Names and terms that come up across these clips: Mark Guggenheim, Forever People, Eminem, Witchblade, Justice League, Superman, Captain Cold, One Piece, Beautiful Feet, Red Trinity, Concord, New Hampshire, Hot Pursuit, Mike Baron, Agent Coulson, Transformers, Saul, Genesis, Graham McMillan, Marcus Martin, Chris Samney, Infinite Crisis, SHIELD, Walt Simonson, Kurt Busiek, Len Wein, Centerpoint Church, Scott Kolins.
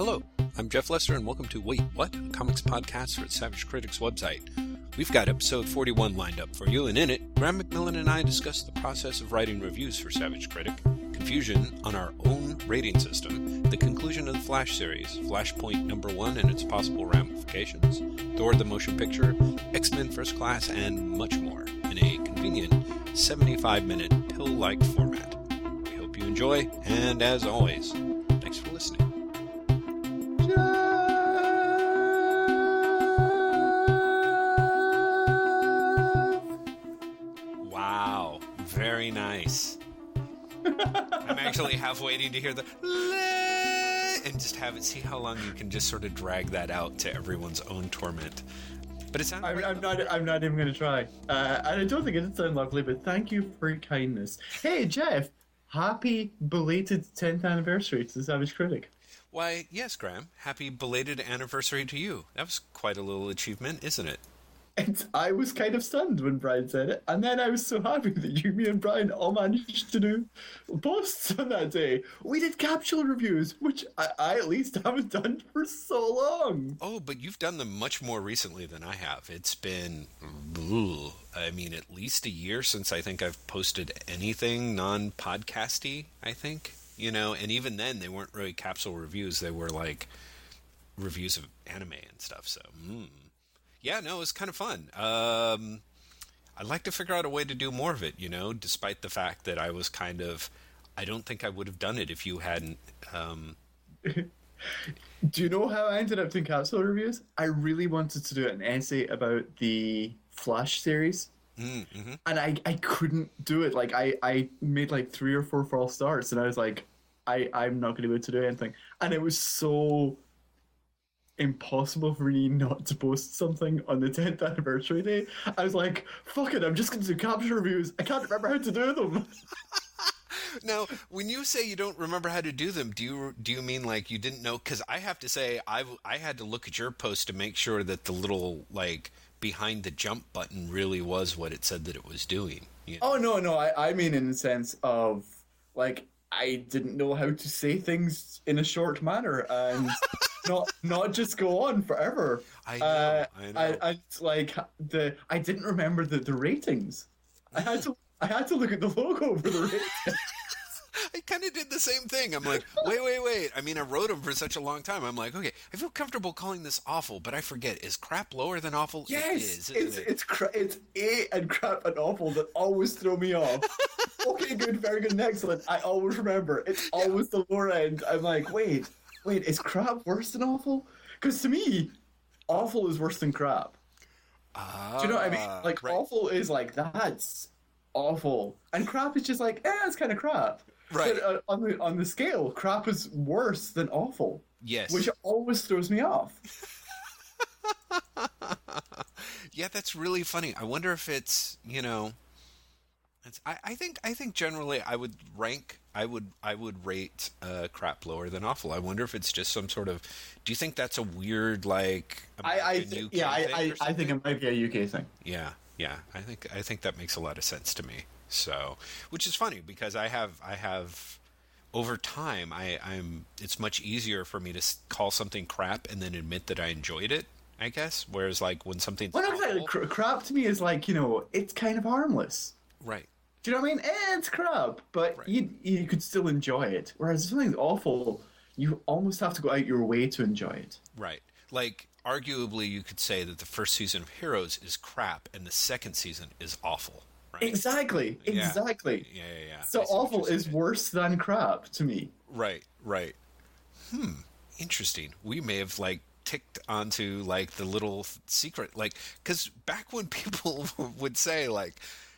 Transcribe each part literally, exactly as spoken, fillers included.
Hello, I'm Jeff Lester, and welcome to Wait, What? A comics podcast for the Savage Critic's website. We've got episode forty-one lined up for you, and in it, Graham McMillan and I discuss the process of writing reviews for Savage Critic, confusion on our own rating system, the conclusion of the Flash series, Flashpoint number one and its possible ramifications, Thor the Motion Picture, X-Men First Class, and much more in a convenient seventy-five minute pill-like format. We hope you enjoy, and as always, thanks for listening. Wow, very nice. I'm actually half waiting to hear the and just have it, see how long you can just sort of drag that out to everyone's own torment. But it sounds I'm, like I'm not I'm not even going to try. Uh, and I don't think it did sound lovely, but thank you for your kindness. Hey, Jeff, happy belated tenth anniversary to the Savage Critic. Why, yes, Graham. Happy belated anniversary to you. That was quite a little achievement, isn't it? It's, I was kind of stunned when Brian said it, and then I was so happy that you, me, and Brian all managed to do posts on that day. We did capsule reviews, which I, I at least haven't done for so long. Oh, but you've done them much more recently than I have. It's been, ooh, I mean, at least a year since I think I've posted anything non-podcasty, I think. You know, and even then, they weren't really capsule reviews. They were, like, reviews of anime and stuff. So, mm. yeah, no, it was kind of fun. Um, I'd like to figure out a way to do more of it, you know, despite the fact that I was kind of... I don't think I would have done it if you hadn't... Um... Do you know how I ended up doing capsule reviews? I really wanted to do an essay about the Flash series. Mm-hmm. And I, I couldn't do it. Like, I, I made, like, three or four false starts, and I was like... I, I'm not going to be able to do anything. And it was so impossible for me not to post something on the tenth anniversary day. I was like, fuck it, I'm just going to do capture reviews. I can't remember how to do them. Now, when you say you don't remember how to do them, do you do you mean like you didn't know? Because I have to say, I, I had to look at your post to make sure that the little, like, behind the jump button really was what it said that it was doing. You know? Oh, no, no, I, I mean in the sense of, like, I didn't know how to say things in a short manner and not not just go on forever. I know, uh, I know. I, I, like, the, I didn't remember the, the ratings. I had to I had to look at the logo for the ratings. I kind of did the same thing. I'm like, wait, wait, wait. I mean, I wrote them for such a long time. I'm like, okay, I feel comfortable calling this awful, but I forget. Is crap lower than awful? Yes, it is, it's it? it's cra- it's A and crap and awful that always throw me off. Okay, good, very good, and excellent. I always remember. It's always yeah. the lower end. I'm like, wait, wait, is crap worse than awful? Because to me, awful is worse than crap. Ah, do you know what I mean? Like, right. Awful is like, that's awful. And crap is just like, eh, it's kind of crap. Right. But, uh, on the on the scale, crap is worse than awful. Yes. Which always throws me off. Yeah, that's really funny. I wonder if it's, you know, it's, I, I think I think generally I would rank I would I would rate uh, crap lower than awful. I wonder if it's just some sort of. Do you think that's a weird like? I I th- yeah I I, I think it might be a U K thing. Yeah yeah I think I think that makes a lot of sense to me. So, which is funny because I have, I have, over time, I, I'm, it's much easier for me to call something crap and then admit that I enjoyed it, I guess. Whereas, like, when something's well, awful, no, cr- crap to me is like, you know, it's kind of harmless. Right. Do you know what I mean? Eh, it's crap, but right. you you could still enjoy it. Whereas if something's awful, you almost have to go out your way to enjoy it. Right. Like, arguably, you could say that the first season of Heroes is crap and the second season is awful. Right. Exactly, exactly. Yeah, yeah, yeah. yeah. So awful is worse than crap to me. Right, right. Hmm, interesting. We may have, like, ticked onto, like, the little secret, like, because back when people would say, like,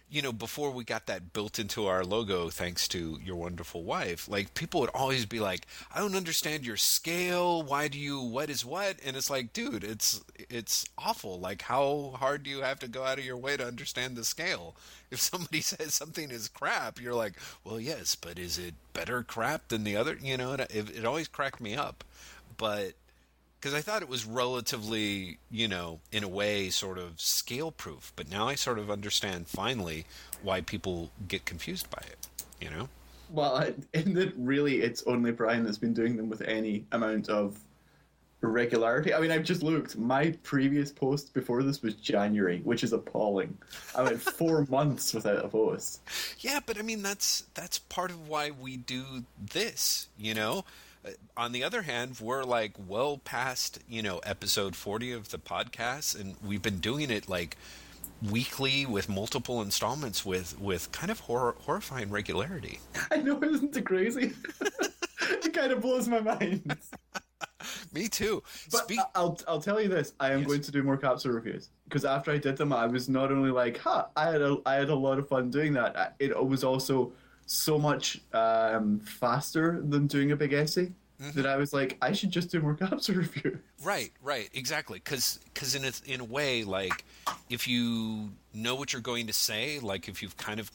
you know, before we got that built into our logo, thanks to your wonderful wife, like, people would always be like, I don't understand your scale. Why do you, what is what? And it's like, dude, it's, it's awful. Like, how hard do you have to go out of your way to understand the scale? If somebody says something is crap, you're like, well, yes, but is it better crap than the other? You know, it, it always cracked me up, but because I thought it was relatively, you know, in a way, sort of scale-proof. But now I sort of understand, finally, why people get confused by it, you know? Well, and really, it's only Brian that's been doing them with any amount of regularity. I mean, I've just looked. My previous post before this was January, which is appalling. I went four months without a post. Yeah, but I mean, that's that's part of why we do this, you know? On the other hand, we're like well past, you know, episode forty of the podcast, and we've been doing it like weekly with multiple installments with, with kind of horror, horrifying regularity. I know, isn't it crazy? It kind of blows my mind. Me too. But Spe- I'll I'll tell you this: I am yes. going to do more capsule reviews, because after I did them, I was not only like, "Huh, I had a I had a lot of fun doing that." It was also so much um, faster than doing a big essay mm-hmm. that I was like, "I should just do more capsule reviews." Right, right, exactly. Because because in a, in a way, like if you know what you're going to say, like if you've kind of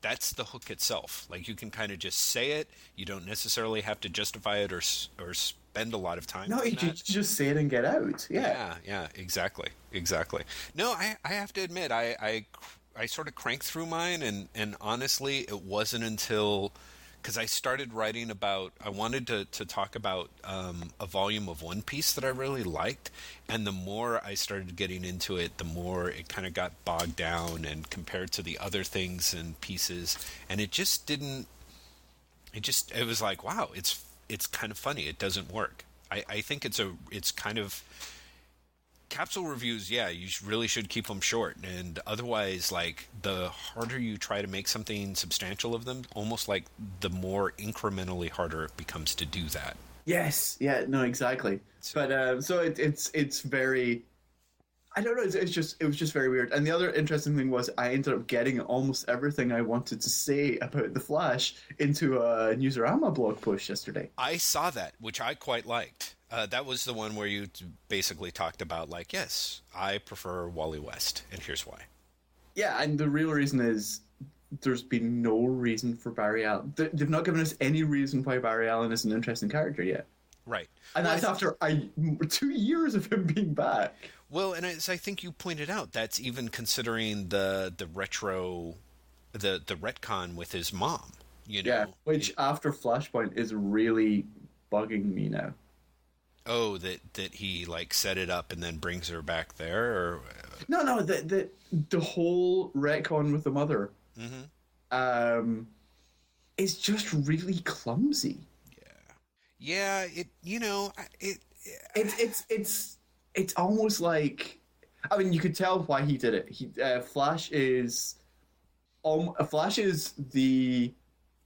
that's the hook itself. Like you can kind of just say it. You don't necessarily have to justify it or or. spend a lot of time. No, you that. just say it and get out. Yeah, yeah, yeah exactly, exactly. No, I, I have to admit, I, I, I sort of cranked through mine, and, and honestly, it wasn't until because I started writing about. I wanted to to talk about um, a volume of One Piece that I really liked, and the more I started getting into it, the more it kind of got bogged down and compared to the other things and pieces, and it just didn't. It just it was like, wow, it's. It's kind of funny. It doesn't work. I, I think it's a it's kind of capsule reviews. Yeah, you really should keep them short. And otherwise, like the harder you try to make something substantial of them, almost like the more incrementally harder it becomes to do that. Yes. Yeah. No. Exactly. So, but um, so it, it's it's very. I don't know. It's, it's just it was just very weird. And the other interesting thing was I ended up getting almost everything I wanted to say about The Flash into a Newsarama blog post yesterday. I saw that, which I quite liked. Uh, that was the one where you basically talked about like, yes, I prefer Wally West, and here's why. Yeah, and the real reason is there's been no reason for Barry Allen. They've not given us any reason why Barry Allen is an interesting character yet. Right. And well, that's I th- after I, two years of him being back. Well, and as I think you pointed out, that's even considering the the retro, the, the retcon with his mom, you know? Yeah, which after Flashpoint is really bugging me now. Oh, that, that he, like, set it up and then brings her back there? Or... No, no, the, the, the whole retcon with the mother mm-hmm. um, is just really clumsy. Yeah, it you know it, it it's it's it's it's almost like I mean you could tell why he did it. He uh, Flash is um Flash is the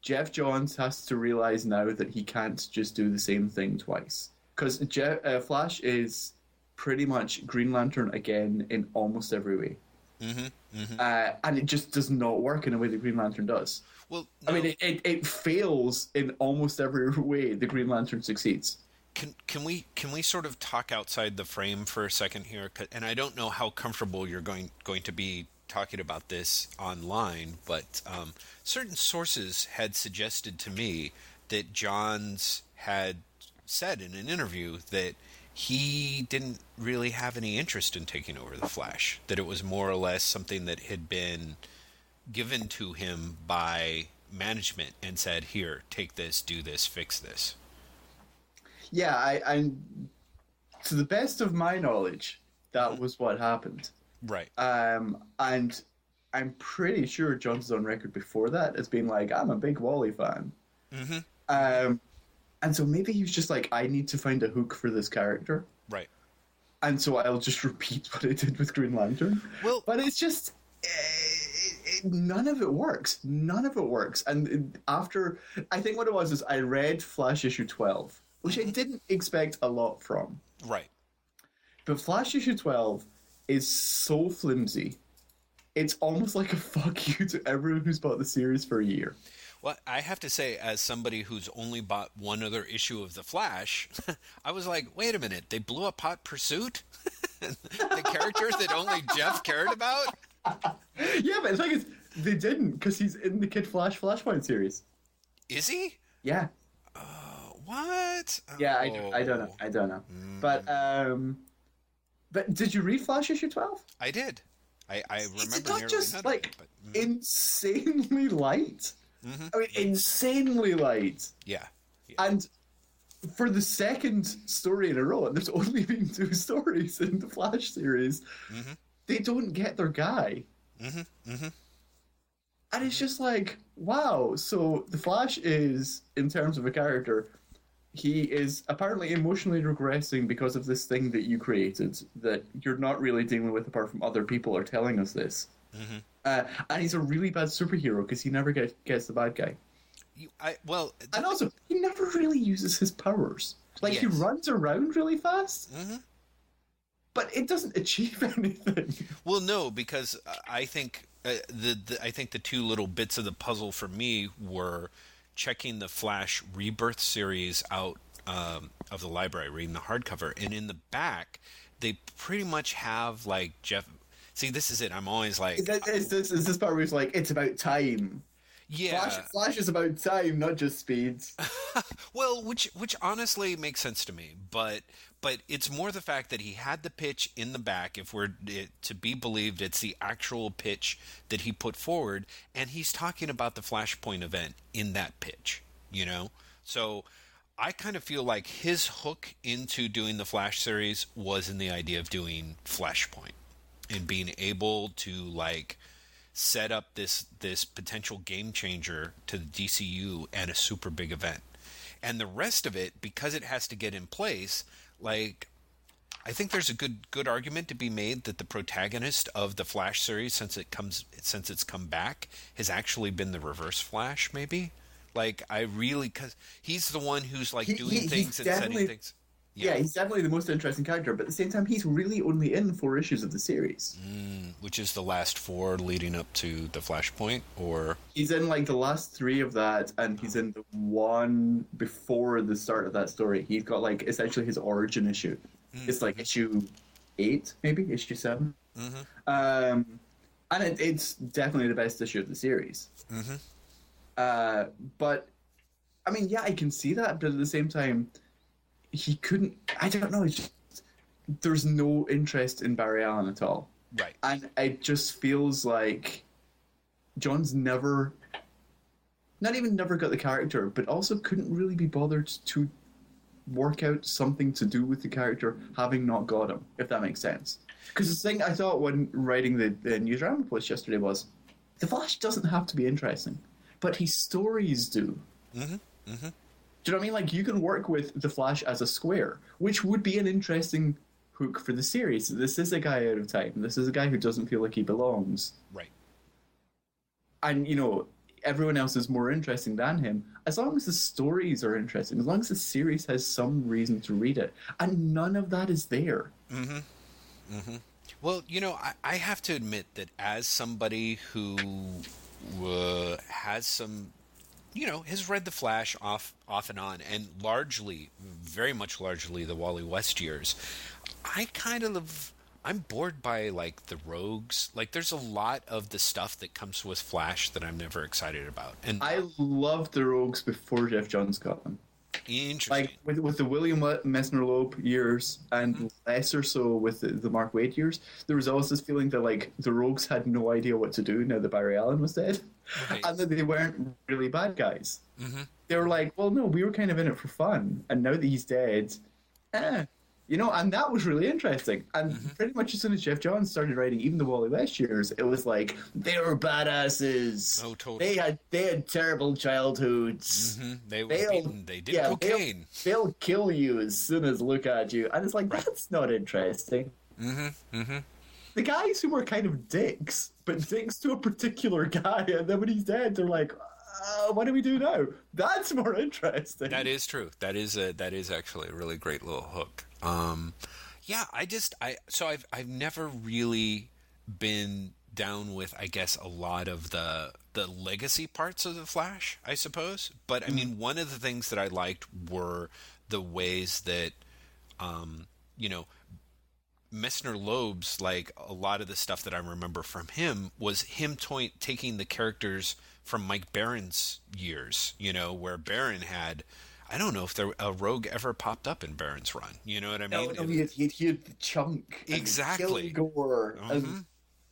Geoff Johns has to realize now that he can't just do the same thing twice, because Je- uh, Flash is pretty much Green Lantern again in almost every way. Mm-hmm, mm-hmm. Uh, and it just does not work in a way that Green Lantern does. Well, no. I mean, it, it, it fails in almost every way the Green Lantern succeeds. Can can we can we sort of talk outside the frame for a second here? And I don't know how comfortable you're going going to be talking about this online, but um, certain sources had suggested to me that Johns had said in an interview that he didn't really have any interest in taking over The Flash, that it was more or less something that had been given to him by management and said, here, take this, do this, fix this. Yeah, I, I to the best of my knowledge, that was what happened. Right. Um, and I'm pretty sure Johns is on record before that as being like, I'm a big Wally fan. Mm-hmm. Um, and so maybe he was just like, I need to find a hook for this character. Right. And so I'll just repeat what I did with Green Lantern. Well, but it's just, it, it, none of it works. None of it works. And after, I think what it was is I read Flash issue twelve, which I didn't expect a lot from. Right. But Flash issue twelve is so flimsy. It's almost like a fuck you to everyone who's bought the series for a year. Well, I have to say, as somebody who's only bought one other issue of The Flash, I was like, wait a minute, they blew up Hot Pursuit? The character that only Jeff cared about? Yeah, but the thing is, they didn't, because he's in the Kid Flash Flashpoint series. Is he? Yeah. Uh, what? Yeah, oh. I, don't, I don't know. I don't know. Mm. But, um, but did you read Flash issue twelve? I did. I, I remember it's not just, none like, of it, but, mm. insanely light? Mm-hmm. I mean, insanely light. Yeah. yeah. And for the second story in a row, and there's only been two stories in the Flash series, mm-hmm. they don't get their guy. Mm-hmm. Mm-hmm. And it's just like, wow. So the Flash is, in terms of a character, he is apparently emotionally regressing because of this thing that you created that you're not really dealing with apart from other people are telling us this. Mm-hmm. Uh, and he's a really bad superhero because he never get, gets the bad guy. You, I, well, th- and also, he never really uses his powers. Like, yes. He runs around really fast, mm-hmm. but it doesn't achieve anything. Well, no, because I think uh, the, the I think the two little bits of the puzzle for me were checking the Flash Rebirth series out um, of the library, reading the hardcover, and in the back, they pretty much have like Jeff. See, this is it. I'm always like, is, that, is this is this part where it's like it's about time. Yeah, Flash, Flash is about time, not just speeds. Well, which which honestly makes sense to me, but but it's more the fact that he had the pitch in the back. If we're it, to be believed, it's the actual pitch that he put forward, and he's talking about the Flashpoint event in that pitch. You know, so I kind of feel like his hook into doing the Flash series was in the idea of doing Flashpoint and being able to like. set up this this potential game changer to the D C U at a super big event. And the rest of it, because it has to get in place, like I think there's a good good argument to be made that the protagonist of the Flash series since it comes since it's come back has actually been the Reverse Flash, maybe? Like I really cuz he's the one who's like he, doing he, things and setting things. Yeah. yeah, he's definitely the most interesting character, but at the same time, he's really only in four issues of the series. Mm, which is the last four leading up to the Flashpoint, or... He's in, like, the last three of that, and he's in the one before the start of that story. He's got, like, essentially his origin issue. Mm-hmm. It's, like, issue eight, maybe? Issue seven? Mm-hmm. Um, and it, it's definitely the best issue of the series. Mm-hmm. Uh, but, I mean, yeah, I can see that, but at the same time... He couldn't. I don't know. It's just, there's no interest in Barry Allen at all, right? And it just feels like John's never, not even never got the character, but also couldn't really be bothered to work out something to do with the character, having not got him. If that makes sense. Because the thing I thought when writing the, the newsround post yesterday was, the Flash doesn't have to be interesting, but his stories do. Mm-hmm. Mm-hmm. Do you know what I mean? Like, you can work with the Flash as a square, which would be an interesting hook for the series. This is a guy out of time. This is a guy who doesn't feel like he belongs. Right. And, you know, everyone else is more interesting than him. As long as the stories are interesting, as long as the series has some reason to read it. And none of that is there. Mm-hmm. Mm-hmm. Well, you know, I, I have to admit that as somebody who uh, has some... you know, has read The Flash off off and on, and largely, very much largely, the Wally West years, I kind of, I'm bored by, like, the rogues. Like, there's a lot of the stuff that comes with Flash that I'm never excited about. And I loved the rogues before Geoff Johns got them. Interesting. Like, with, with the William Messner-Loeb years, and mm-hmm. lesser so with the, the Mark Waid years, there was always this feeling that, like, the rogues had no idea what to do now that Barry Allen was dead. Right. And that they weren't really bad guys. Mm-hmm. They were like, well, no, we were kind of in it for fun. And now that he's dead, eh. You know, and that was really interesting. And mm-hmm. pretty much as soon as Geoff Johns started writing even the Wally West years, it was like, they were badasses. Oh, totally. They had, they had terrible childhoods. Mm-hmm. They were they'll, beaten. They did yeah, cocaine. They'll, they'll kill you as soon as look at you. And it's like, right. That's not interesting. Mm-hmm, mm-hmm. The guys who were kind of dicks, but dicks to a particular guy, and then when he's dead, they're like, uh, what do we do now? That's more interesting. That is true. That is a, that is actually a really great little hook. Um, yeah, I just, I, so I've, I've never really been down with, I guess, a lot of the, the legacy parts of the Flash, I suppose. But I mean, one of the things that I liked were the ways that, um, you know, Messner-Loeb's, like a lot of the stuff that I remember from him was him to- taking the characters from Mike Baron's years, you know, where Baron had, I don't know if there, a rogue ever popped up in Baron's run. You know what I mean? No, no, he had the Chunk. Exactly. And Kilgore mm-hmm. and,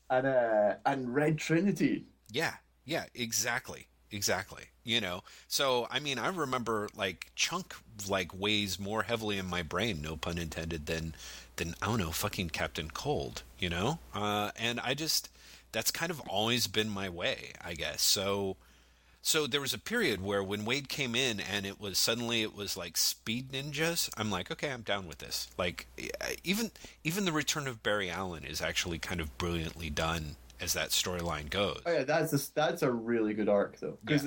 and, uh, and Red Trinity. Yeah, yeah, exactly. Exactly. You know, so, I mean, I remember, like, Chunk, like, weighs more heavily in my brain, no pun intended, than, than I don't know, fucking Captain Cold, you know? Uh, and I just, that's kind of always been my way, I guess. So, so there was a period where when Waid came in and it was, suddenly it was, like, speed ninjas, I'm like, okay, I'm down with this. Like, even, even the return of Barry Allen is actually kind of brilliantly done as that storyline goes. Oh yeah, that's a, that's a really good arc though, because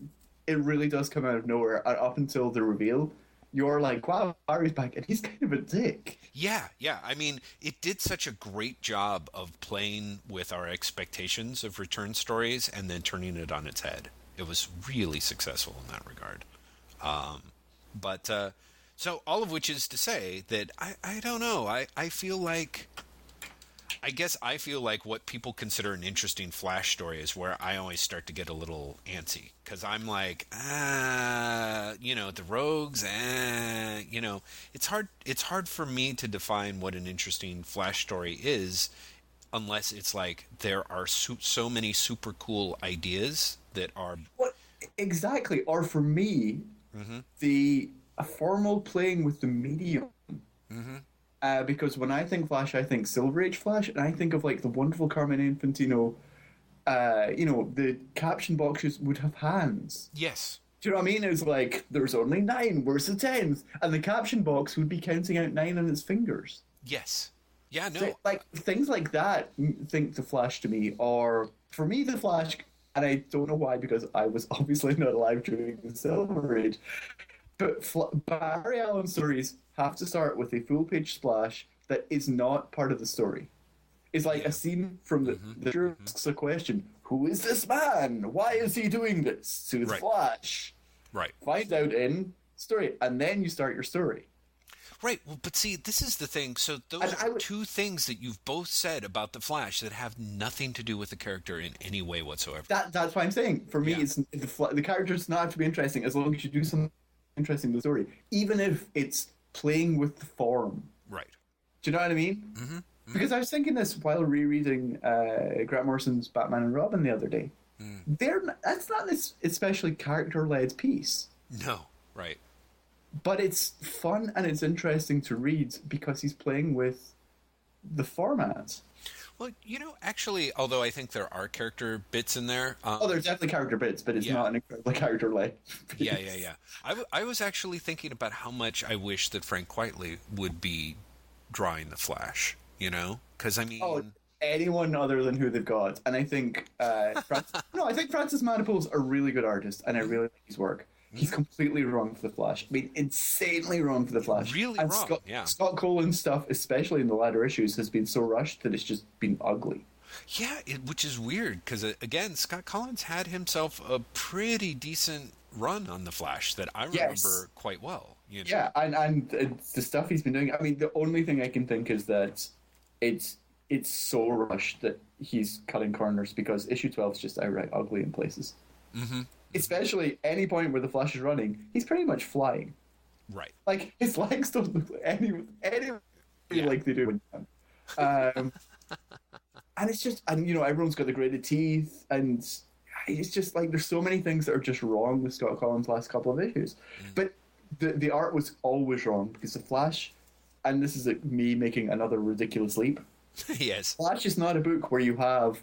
yeah. it really does come out of nowhere. And up until the reveal, you're like, "Wow, Barry's back," and he's kind of a dick. Yeah, yeah. I mean, it did such a great job of playing with our expectations of return stories and then turning it on its head. It was really successful in that regard. Um, but uh, so all of which is to say that I, I don't know. I, I feel like. I guess I feel like what people consider an interesting Flash story is where I always start to get a little antsy. Because I'm like, ah, you know, the rogues, ah, you know. It's hard, it's hard for me to define what an interesting Flash story is unless it's like there are so, so many super cool ideas that are... Well, exactly. Or for me, mm-hmm. the a formal playing with the medium. Mm-hmm. Uh, because when I think Flash, I think Silver Age Flash, and I think of, like, the wonderful Carmen Infantino, uh, you know, the caption boxes would have hands. Yes. Do you know what I mean? It's like, there's only nine, where's the tenth? And the caption box would be counting out nine on its fingers. Yes. Yeah, no. So, like, things like that, think the Flash to me, or, for me, the Flash, and I don't know why, because I was obviously not alive during the Silver Age, but Fl- Barry Allen stories have to start with a full-page splash that is not part of the story. It's like yeah. a scene from the... Mm-hmm. The juror asks a question, who is this man? Why is he doing this? To the right. Flash. Right. Find out in story, and then you start your story. Right, well, but see, this is the thing. So those and are would, two things that you've both said about the Flash that have nothing to do with the character in any way whatsoever. That, that's what I'm saying. For me, yeah. it's the, the character does not have to be interesting as long as you do something interesting to the story, even if it's playing with the form. Right. Do you know what I mean? Mm-hmm. Mm-hmm. Because I was thinking this while rereading uh, Grant Morrison's Batman and Robin the other day. Mm. They're not, that's not this especially character-led piece. No, right. But it's fun and it's interesting to read because he's playing with the format. Well, you know, actually, although I think there are character bits in there. Um, oh, there's definitely character bits, but it's yeah. not an incredible character lay. yeah, yeah, yeah. I, w- I was actually thinking about how much I wish that Frank Quitely would be drawing the Flash, you know? Because, I mean... Oh, anyone other than who they've got. And I think... Uh, Francis, no, I think Francis Manipold's a really good artist, and I really like his work. He's completely wrong for the Flash. I mean, insanely wrong for the Flash. Really and wrong, Scott, yeah. Scott Kolins' stuff, especially in the latter issues, has been so rushed that it's just been ugly. Yeah, it, which is weird, because, again, Scott Kolins had himself a pretty decent run on the Flash that I remember yes. quite well. You know? Yeah, and, and it's the stuff he's been doing... I mean, the only thing I can think is that it's it's so rushed that he's cutting corners, because issue twelve is just outright ugly in places. Mm-hmm. Especially any point where the Flash is running, he's pretty much flying. Right. Like, his legs don't look like any, any yeah. like they do when you're young. Um, and it's just, and you know, everyone's got the gritted teeth, and it's just like, there's so many things that are just wrong with Scott Kolins' last couple of issues. Mm. But the the art was always wrong, because the Flash, and this is like me making another ridiculous leap. Yes. Flash is not a book where you have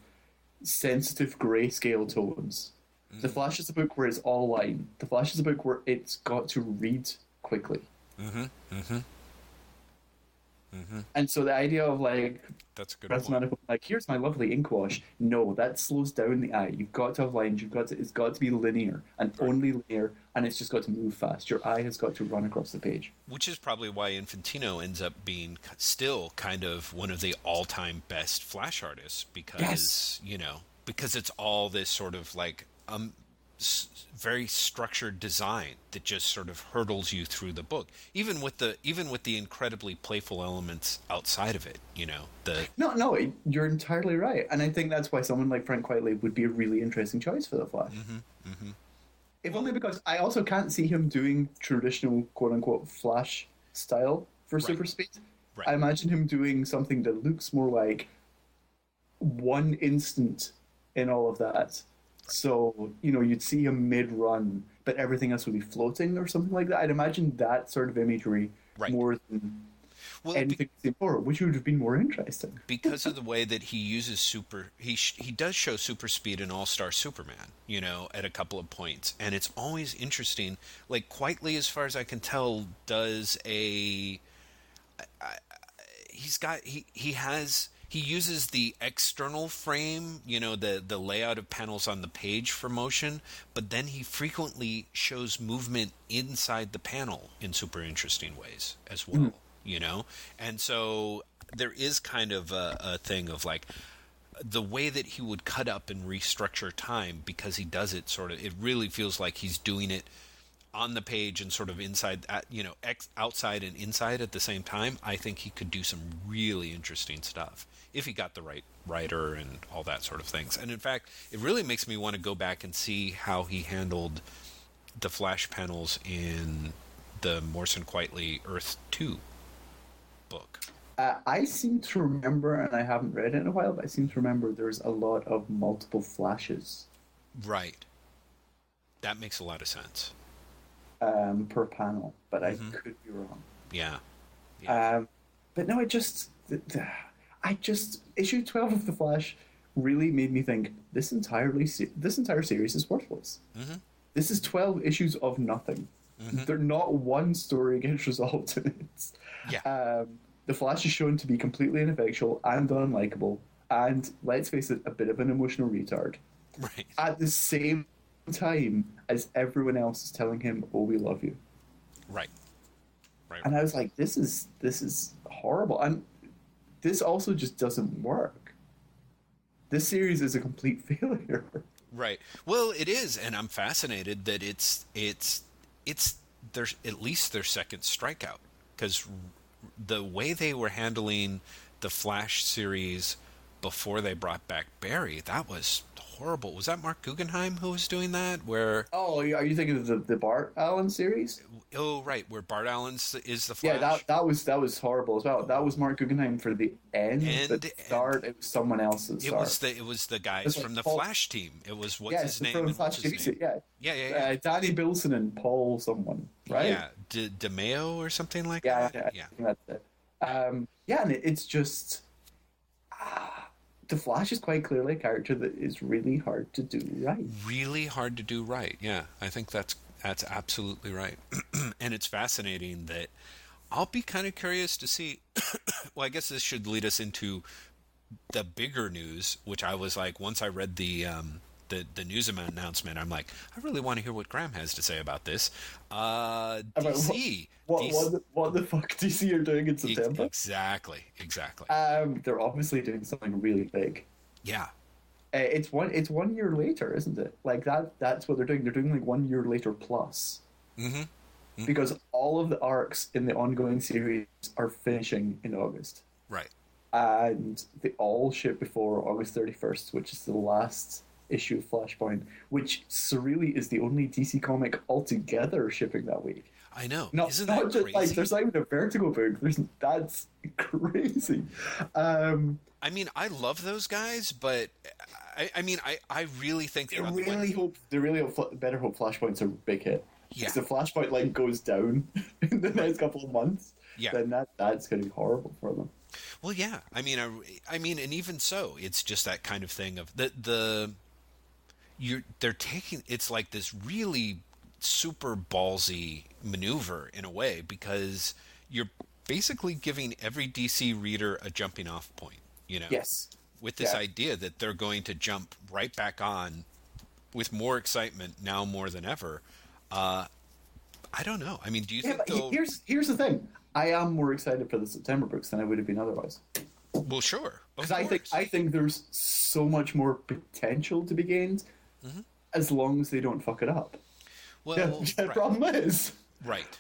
sensitive grayscale tones. Mm-hmm. The Flash is a book where it's all line. The Flash is a book where it's got to read quickly. Mm-hmm. Mm-hmm. Mm-hmm. And so the idea of like... That's a good one. Like, here's my lovely ink wash. No, that slows down the eye. You've got to have lines. You've got to, it's got to be linear and right. only linear, and it's just got to move fast. Your eye has got to run across the page. Which is probably why Infantino ends up being still kind of one of the all-time best Flash artists because, yes. you know, because it's all this sort of like... Um, s- very structured design that just sort of hurdles you through the book, even with the even with the incredibly playful elements outside of it. You know, the no, no, you're entirely right, and I think that's why someone like Frank Quitely would be a really interesting choice for the Flash. Mm-hmm, mm-hmm. If only because I also can't see him doing traditional quote unquote Flash style for right. super speed. Right. I imagine him doing something that looks more like one instant in all of that. So, you know, you'd see him mid-run, but everything else would be floating or something like that. I'd imagine that sort of imagery right. more than well, anything be- before, which would have been more interesting. Because of the way that he uses super... He sh- he does show super speed in All-Star Superman, you know, at a couple of points. And it's always interesting. Like, Quitely, as far as I can tell, does a... I, I, he's got... He, he has... He uses the external frame, you know, the, the layout of panels on the page for motion, but then he frequently shows movement inside the panel in super interesting ways as well, mm. you know? And so there is kind of a, a thing of like the way that he would cut up and restructure time, because he does it sort of, it really feels like he's doing it on the page and sort of inside, you know, ex- outside and inside at the same time. I think he could do some really interesting stuff if he got the right writer and all that sort of things. And in fact, it really makes me want to go back and see how he handled the Flash panels in the Morrison Quitely Earth two book. Uh, I seem to remember, and I haven't read it in a while, but I seem to remember there's a lot of multiple Flashes. Right. That makes a lot of sense. Um, per panel, but I mm-hmm. could be wrong. Yeah. yeah. Um, but no, it just, I just issue twelve of the Flash really made me think this entirely this entire series is worthless. Mm-hmm. This is twelve issues of nothing. Mm-hmm. They're not one story gets resolved in it. Yeah. Um, the Flash is shown to be completely ineffectual and unlikable, and let's face it, a bit of an emotional retard. Right. At the same time as everyone else is telling him, oh, we love you. Right. Right. And I was like, this is this is horrible. And this also just doesn't work. This series is a complete failure. Right. Well, it is, and I'm fascinated that it's it's it's there's at least their second strikeout, because the way they were handling the Flash series before they brought back Barry, that was horrible. Was that Mark Guggenheim who was doing that? Where? Oh, are you thinking of the, the Bart Allen series? Oh, right, where Bart Allen is the Flash. Yeah, that that was that was horrible as well. That was Mark Guggenheim for the end. And, but the start, it was someone else's. It start. was the it was the guys was like from the Paul, Flash team. It was what's yeah, his name? From Flash his name? Yeah, yeah, yeah. yeah. Uh, Danny Bilson and Paul someone, right? Yeah, D- DeMeo or something like yeah, that. Yeah, yeah, that's it. Um, yeah, and it, it's just. Ah, The Flash is quite clearly a character that is really hard to do right. Really hard to do right, yeah. I think that's that's absolutely right. And it's fascinating that I'll be kind of curious to see... Well, I guess this should lead us into the bigger news, which I was like, once I read the um, the, the news announcement, I'm like, I really want to hear what Graham has to say about this. Uh, D C... What, what, what, the, what the fuck D C are doing in September? Exactly, exactly. Um, they're obviously doing something really big. Yeah. Uh, it's one It's one year later, isn't it? Like, that. that's what they're doing. They're doing, like, one year later plus. Mm-hmm. Mm-hmm. Because all of the arcs in the ongoing series are finishing in August. Right. And they all ship before August thirty-first, which is the last issue of Flashpoint, which, surreally, is the only D C comic altogether shipping that week. I know. Not, Isn't that not just, crazy? Like, there's not even a Vertigo book. There's, that's crazy. Um, I mean, I love those guys, but I, I mean, I, I really think they really hope they really hope, better hope Flashpoint's a big hit. Yeah. If the Flashpoint like goes down in the next couple of months, yeah. then that that's going to be horrible for them. Well, yeah. I mean, I, I mean, and even so, it's just that kind of thing of the the you're they're taking. It's like this really super ballsy maneuver in a way, because you're basically giving every D C reader a jumping off point, you know, yes. with this yeah. idea that they're going to jump right back on with more excitement now more than ever. Uh, I don't know. I mean, do you yeah, think they'll... Here's, here's the thing. I am more excited for the September books than I would have been otherwise. Well, sure. Because I think, I think there's so much more potential to be gained mm-hmm. as long as they don't fuck it up. Well, yeah, the right. problem is, right?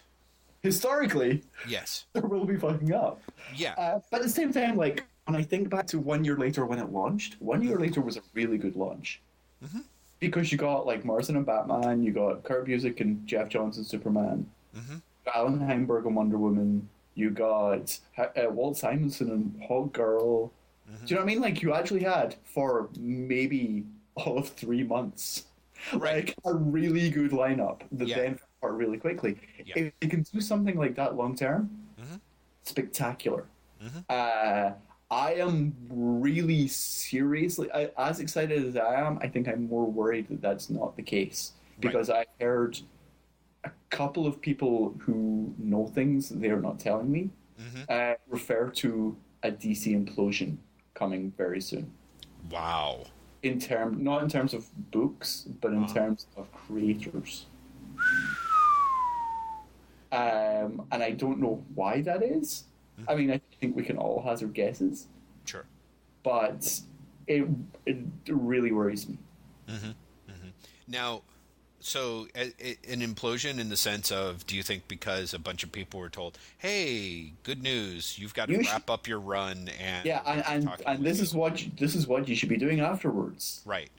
Historically, yes, there will be fucking up. Yeah, uh, but at the same time, like when I think back to one year later when it launched, one year later was a really good launch mm-hmm. because you got like Morrison and Batman, you got Kurt Busiek and Geoff Johns and Superman, mm-hmm. Alan Heinberg and Wonder Woman, you got uh, Walt Simonson and Hawkgirl. Mm-hmm. Do you know what I mean? Like you actually had for maybe all of three months. Right. Like, a really good lineup that yeah. then fell apart really quickly. Yeah. If they can do something like that long term, mm-hmm. spectacular. Mm-hmm. Uh, I am really seriously, I, as excited as I am, I think I'm more worried that that's not the case. Because right. I heard a couple of people who know things they're not telling me mm-hmm. uh, refer to a D C implosion coming very soon. Wow. In term, not in terms of books, but in wow. terms of creators. Um, and I don't know why that is. Mm-hmm. I mean, I think we can all hazard guesses. Sure. But it, it really worries me. Mm-hmm. Mm-hmm. Now... So a, a, an implosion in the sense of, do you think because a bunch of people were told, hey, good news, you've got to you wrap should, up your run and yeah, and, and, and this you. is what you, this is what you should be doing afterwards. Right.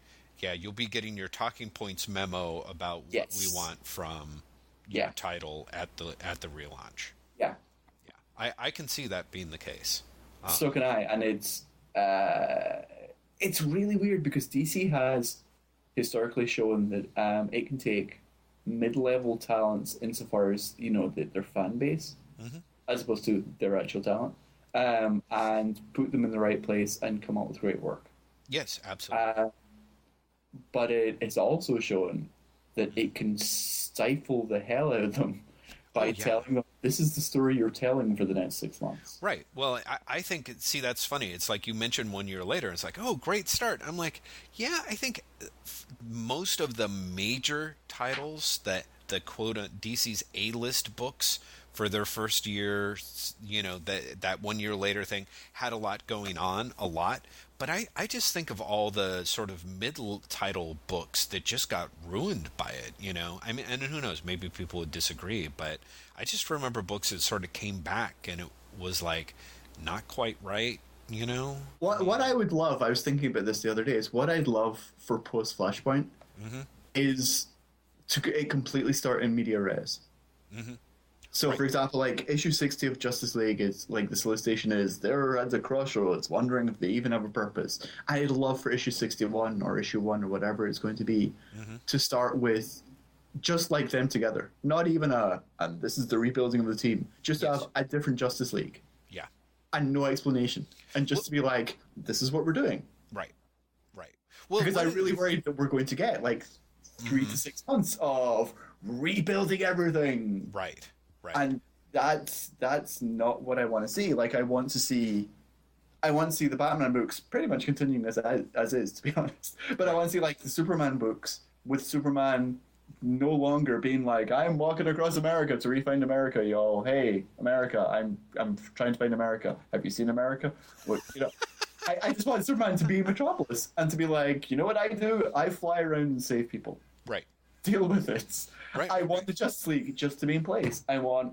Yeah, you'll be getting your talking points memo about yes. what we want from your yeah. title at the at the relaunch. Yeah. Yeah. I, I can see that being the case. Um, so can I, and it's uh, it's really weird because D C has historically shown that um, it can take mid-level talents insofar as, you know, the, their fan base, mm-hmm. as opposed to their actual talent, um, and put them in the right place and come up with great work. Yes, absolutely. Uh, but it, it's also shown that it can stifle the hell out of them by oh, yeah. telling them, this is the story you're telling for the next six months. Right. Well, I, I think, see, that's funny. It's like you mentioned one year later, it's like, oh, great start. I'm like, yeah, I think most of the major titles that the quote D C's A-list books for their first year, you know, that that one year later thing had a lot going on, a lot. But I, I just think of all the sort of middle title books that just got ruined by it, you know. I mean, and who knows, maybe people would disagree, but I just remember books that sort of came back and it was like not quite right, you know. What what I would love, I was thinking about this the other day, is what I'd love for post-Flashpoint mm-hmm. is to it completely start in media res. Mm-hmm. So, right. for example, like issue sixty of Justice League is like the solicitation is they're at the crossroads, wondering if they even have a purpose. I'd love for issue sixty-one or issue one or whatever it's going to be mm-hmm. to start with just like them together. Not even a, and this is the rebuilding of the team, just yes. to have a different Justice League. Yeah. And no explanation. And just well, to be like, this is what we're doing. Right. Right. Well, because I'm really worried that we're going to get like three mm-hmm. to six months of rebuilding everything. Right. Right. And that's that's not what I want to see. Like I want to see, I want to see the Batman books pretty much continuing as as is, to be honest. But right. I want to see like the Superman books with Superman no longer being like, I'm walking across America to re-find America, y'all. Hey, America, I'm I'm trying to find America. Have you seen America? What, you know, I, I just want Superman to be Metropolis and to be like, you know what I do? I fly around and save people. Right. Deal with it. Right. I want the Justice League just to be in place. I want,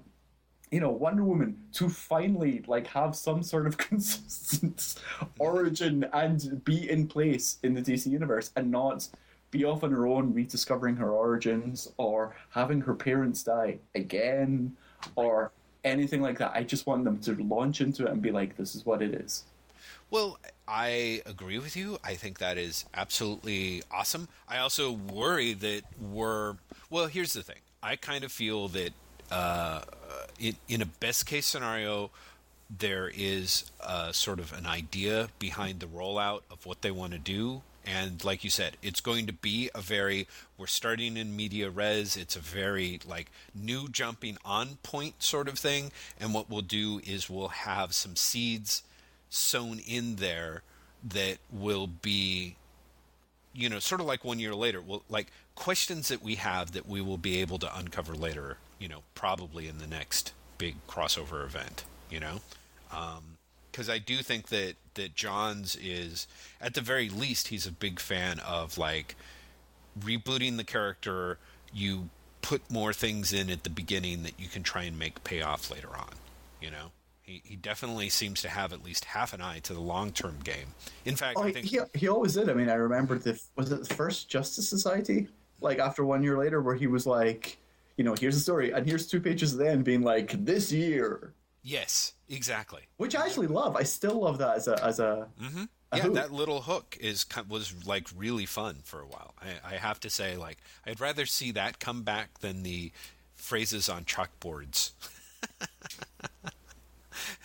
you know, Wonder Woman to finally like have some sort of consistent origin and be in place in the D C universe and not be off on her own rediscovering her origins or having her parents die again or anything like that. I just want them to launch into it and be like, this is what it is. Well, I agree with you. I think that is absolutely awesome. I also worry that we're... Well, here's the thing. I kind of feel that uh, in, in a best-case scenario, there is a, sort of an idea behind the rollout of what they want to do. And like you said, it's going to be a very... We're starting in media res. It's a very like new jumping on point sort of thing. And what we'll do is we'll have some seeds sewn in there that will be, you know, sort of like one year later, will like questions that we have that we will be able to uncover later, you know, probably in the next big crossover event, you know, um, because I do think that that Johns is, at the very least, he's a big fan of like rebooting the character. You put more things in at the beginning that you can try and make pay off later on, you know. He he definitely seems to have at least half an eye to the long-term game. In fact, oh, I think... He, he always did. I mean, I remember, the was it the first Justice Society? Like, after one year later, where he was like, you know, here's the story, and here's two pages then being like, this year. Yes, exactly. Which I actually love. I still love that as a as a, mm-hmm. yeah, that little hook is was like really fun for a while. I, I have to say, like, I'd rather see that come back than the phrases on chalkboards.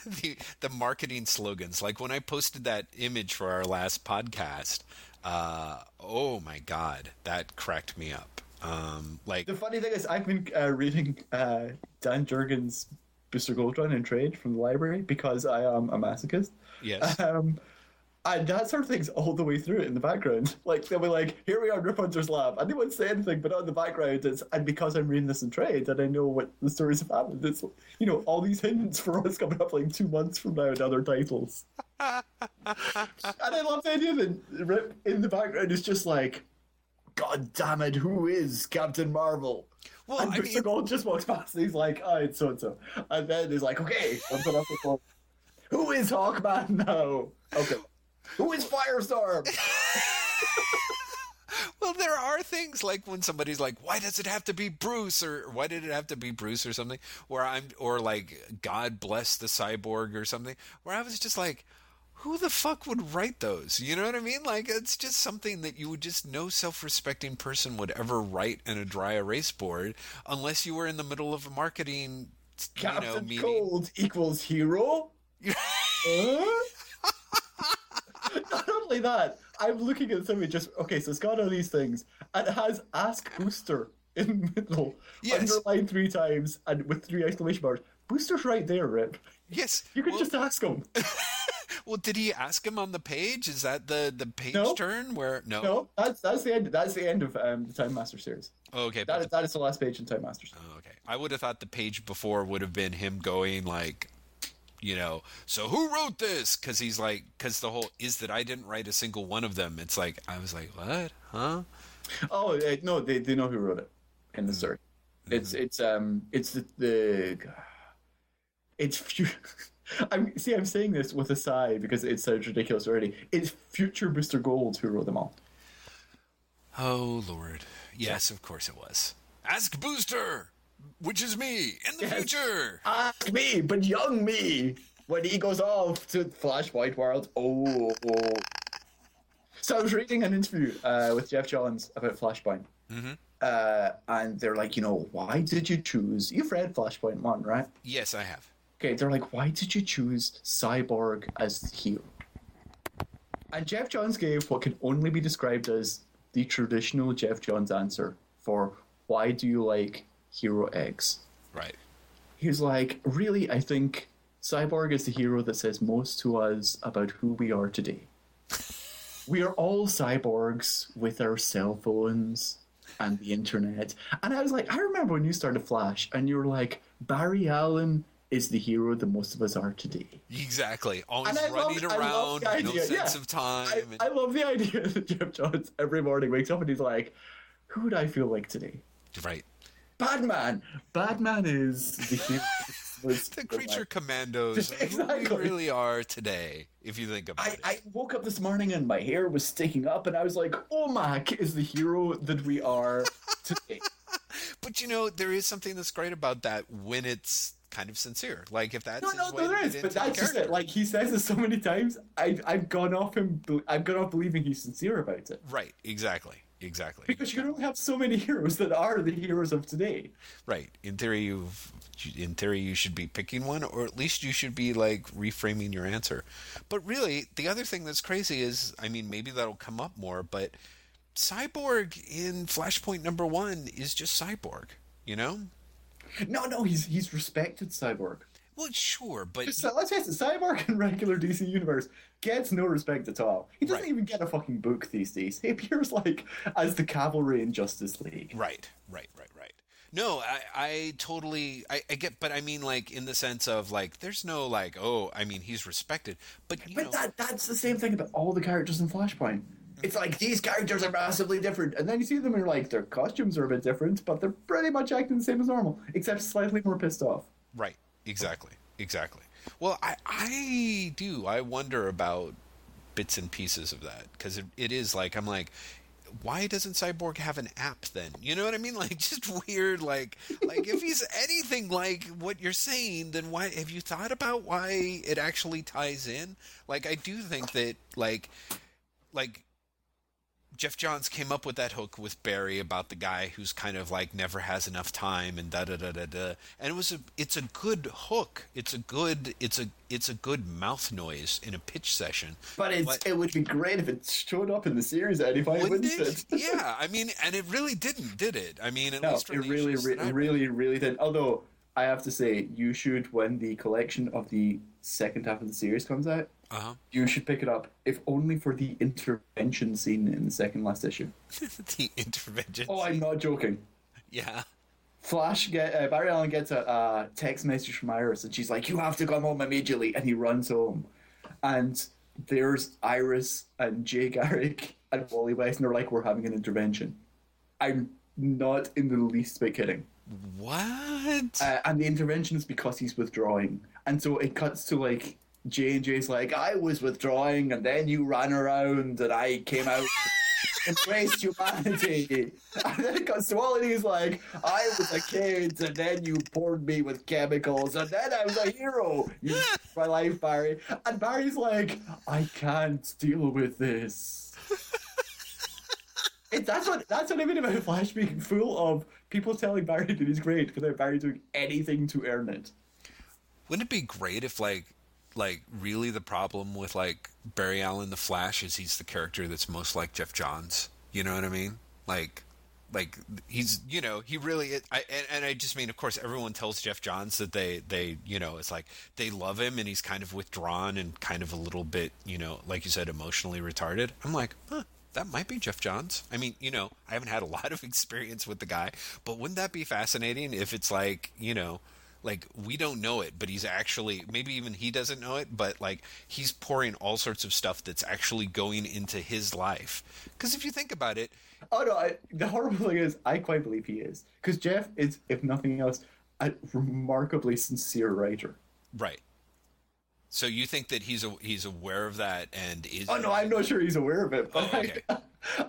the the marketing slogans. Like when I posted that image for our last podcast, uh, oh my God, that cracked me up. Um, like the funny thing is, I've been uh, reading uh, Dan Jurgens' Booster Gold Run and Trade from the library because I am a masochist. Yes. Um, and that sort of thing's all the way through it in the background. Like, they'll be like, here we are in Rapunzel's lab. And they won't say anything, but on the background, it's, and because I'm reading this in trade, and I know what the stories have happened, it's, you know, all these hints for what's coming up like two months from now in other titles. And I love the idea that in the background, it's just like, God damn it, who is Captain Marvel? Well, and I Booster mean... Gold just walks past and he's like, oh, it's so-and-so. And then he's like, okay, I'm going to have who is Hawkman now? Okay. Who is Firestorm? Well, there are things like when somebody's like, why does it have to be Bruce? Or why did it have to be Bruce or something? Where I'm, or like, God bless the cyborg or something. Where I was just like, who the fuck would write those? You know what I mean? Like, it's just something that you would just, no self-respecting person would ever write in a dry erase board unless you were in the middle of a marketing, Captain you know, meeting. Cold equals hero? Huh? Not only that, I'm looking at somebody just, okay, so it's got all these things, and it has Ask Booster in the middle, yes. Underlined three times, and with three exclamation marks. Booster's right there, Rip. Yes. You could well, just ask him. Well, did he ask him on the page? Is that the, the page no. turn? Where No, no that's, that's the end That's the end of um, the Time Master series. Oh, okay. That, the, that is the last page in Time Master series. Oh, okay. I would have thought the page before would have been him going, like... You know, so who wrote this? Because he's like, because the whole is that I didn't write a single one of them. It's like, I was like, what? Huh? Oh, uh, no, they they know who wrote it in the story. Mm-hmm. It's, it's, um, it's the, the it's, few, I'm, see, I'm saying this with a sigh because it sounds ridiculous already. It's future Booster Gold who wrote them all. Oh, Lord. Yes, of course it was. Ask Booster! Which is me in the yes. future. Ask me, but young me when he goes off to Flashpoint world. Oh, oh. So I was reading an interview uh, with Geoff Johns about Flashpoint, mm-hmm. uh, and they're like, you know, why did you choose? You've read Flashpoint one, right? Yes, I have. Okay, they're like, why did you choose Cyborg as the hero? And Geoff Johns gave what can only be described as the traditional Geoff Johns answer for why do you like Hero X. Right. He's like, really, I think Cyborg is the hero that says most to us about who we are today. We are all cyborgs with our cell phones and the internet. And I was like, I remember when you started Flash and you were like, Barry Allen is the hero that most of us are today. Exactly. Always running loved, around, idea, no sense yeah. of time. I, and- I love the idea that Geoff Johns every morning wakes up and he's like, who would I feel like today? Right. Batman! Batman is the, the creature commandos exactly. Who we really are today, if you think about I, it. I woke up this morning and my hair was sticking up and I was like, Omak is the hero that we are today. But you know, there is something that's great about that when it's kind of sincere. Like, if that's... No, no, no there is, but that's just it. Like, he says it so many times, I've, I've gone off him, I've gone off believing he's sincere about it. Right, exactly. Exactly. Because you don't have so many heroes that are the heroes of today. Right. In theory, you've, in theory, you should be picking one, or at least you should be, like, reframing your answer. But really, the other thing that's crazy is, I mean, maybe that'll come up more, but Cyborg in Flashpoint number one is just Cyborg, you know? No, no, he's he's respected Cyborg. Well, sure, but... So, let's face it, Cyborg in regular D C Universe gets no respect at all. He doesn't right. even get a fucking book these days. He appears, like, as the cavalry in Justice League. Right, right, right, right. No, I, I totally... I, I get... But I mean, like, in the sense of, like, there's no, like, oh, I mean, he's respected, but, you But know, that, that's the same thing about all the characters in Flashpoint. It's like, these characters are massively different, and then you see them and you're like, their costumes are a bit different, but they're pretty much acting the same as normal, except slightly more pissed off. Right. Exactly, exactly. Well, I, I do. I wonder about bits and pieces of that because it, it is like, I'm like, why doesn't Cyborg have an app then? You know what I mean? Like, just weird, like, like if he's anything like what you're saying, then why, have you thought about why it actually ties in? Like, I do think that, like, like, Geoff Johns came up with that hook with Barry about the guy who's kind of like never has enough time and da da da da da. And it was a, it's a good hook. It's a good, it's a, it's a good mouth noise in a pitch session. But it's, but, it would be great if it showed up in the series, Eddie. Wouldn't it? Yeah, I mean, and it really didn't, did it? I mean, at no, least it really, re- it really, really did. Although I have to say, you should, when the collection of the second half of the series comes out, uh-huh, you should pick it up, if only for the intervention scene in the second last issue. The intervention. Oh, I'm not joking. Yeah. Flash get uh, Barry Allen gets a uh, text message from Iris, and she's like, "You have to come home immediately," and he runs home, and there's Iris and Jay Garrick and Wally West, and they're like, "We're having an intervention." I'm not in the least bit kidding. What? Uh, and the intervention is because he's withdrawing, and so it cuts to like, J and J's like, "I was withdrawing, and then you ran around, and I came out, embraced humanity." And then it comes to all, and he's like, "I was a kid, and then you poured me with chemicals, and then I was a hero. You saved my life, Barry." And Barry's like, "I can't deal with this." It, that's what that's what I mean about Flash being full of people telling Barry that he's great without Barry doing anything to earn it. Wouldn't it be great if, like, like really the problem with like Barry Allen the Flash is he's the character that's most like Geoff Johns, you know what I mean? Like, like he's, you know, he really is, I, and, and I just mean, of course everyone tells Geoff Johns that they, they, you know, it's like they love him and he's kind of withdrawn and kind of a little bit, you know, like you said, emotionally retarded. I'm like, huh, that might be Geoff Johns. I mean, you know, I haven't had a lot of experience with the guy, but wouldn't that be fascinating if it's like, you know, like, we don't know it, but he's actually, maybe even he doesn't know it, but, like, he's pouring all sorts of stuff that's actually going into his life. Because if you think about it... Oh, no, I, the horrible thing is, I quite believe he is. Because Jeff is, if nothing else, a remarkably sincere writer. Right. So you think that he's a, he's aware of that and is... Oh, no, I'm not sure he's aware of it, but... Oh, okay. I,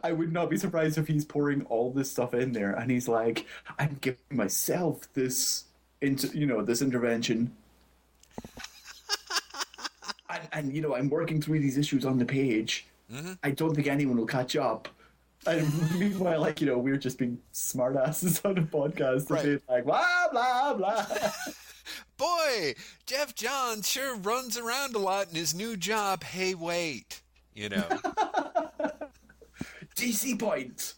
I would not be surprised if he's pouring all this stuff in there, and he's like, "I'm giving myself this... into, you know, this intervention. and, and, you know, I'm working through these issues on the page. Mm-hmm. I don't think anyone will catch up." And meanwhile, like, you know, we're just being smartasses on a podcast. Right. And being like, blah, blah, blah. Boy, Geoff Johns sure runs around a lot in his new job. Hey, wait. You know. D C Point.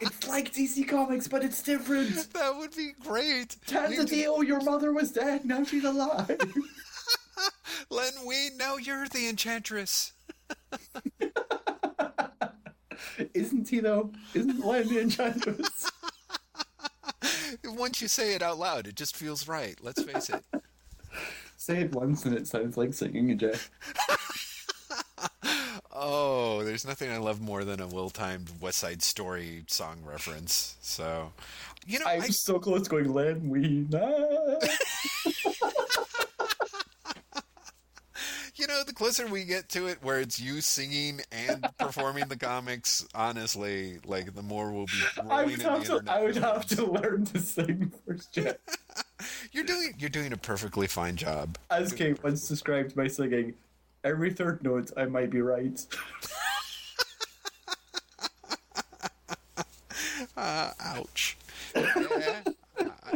It's like D C Comics, but it's different. That would be great. Tanzadeo, your mother was dead. Now she's alive. Len Wein, now you're the Enchantress. Isn't he, though? Isn't Len the Enchantress? Once you say it out loud, it just feels right. Let's face it. Say it once and it sounds like singing a Jeff. Oh, there's nothing I love more than a well-timed West Side Story song reference. So, you know, I'm I... so close going, "Len Wein." You know, the closer we get to it, where it's you singing and performing the comics, honestly, like the more we'll be rolling in the internet. To, I would have to learn to sing first, Jeff. You're doing, you're doing a perfectly fine job. As Kate once described my singing, every third note, I might be right. uh, ouch. Yeah.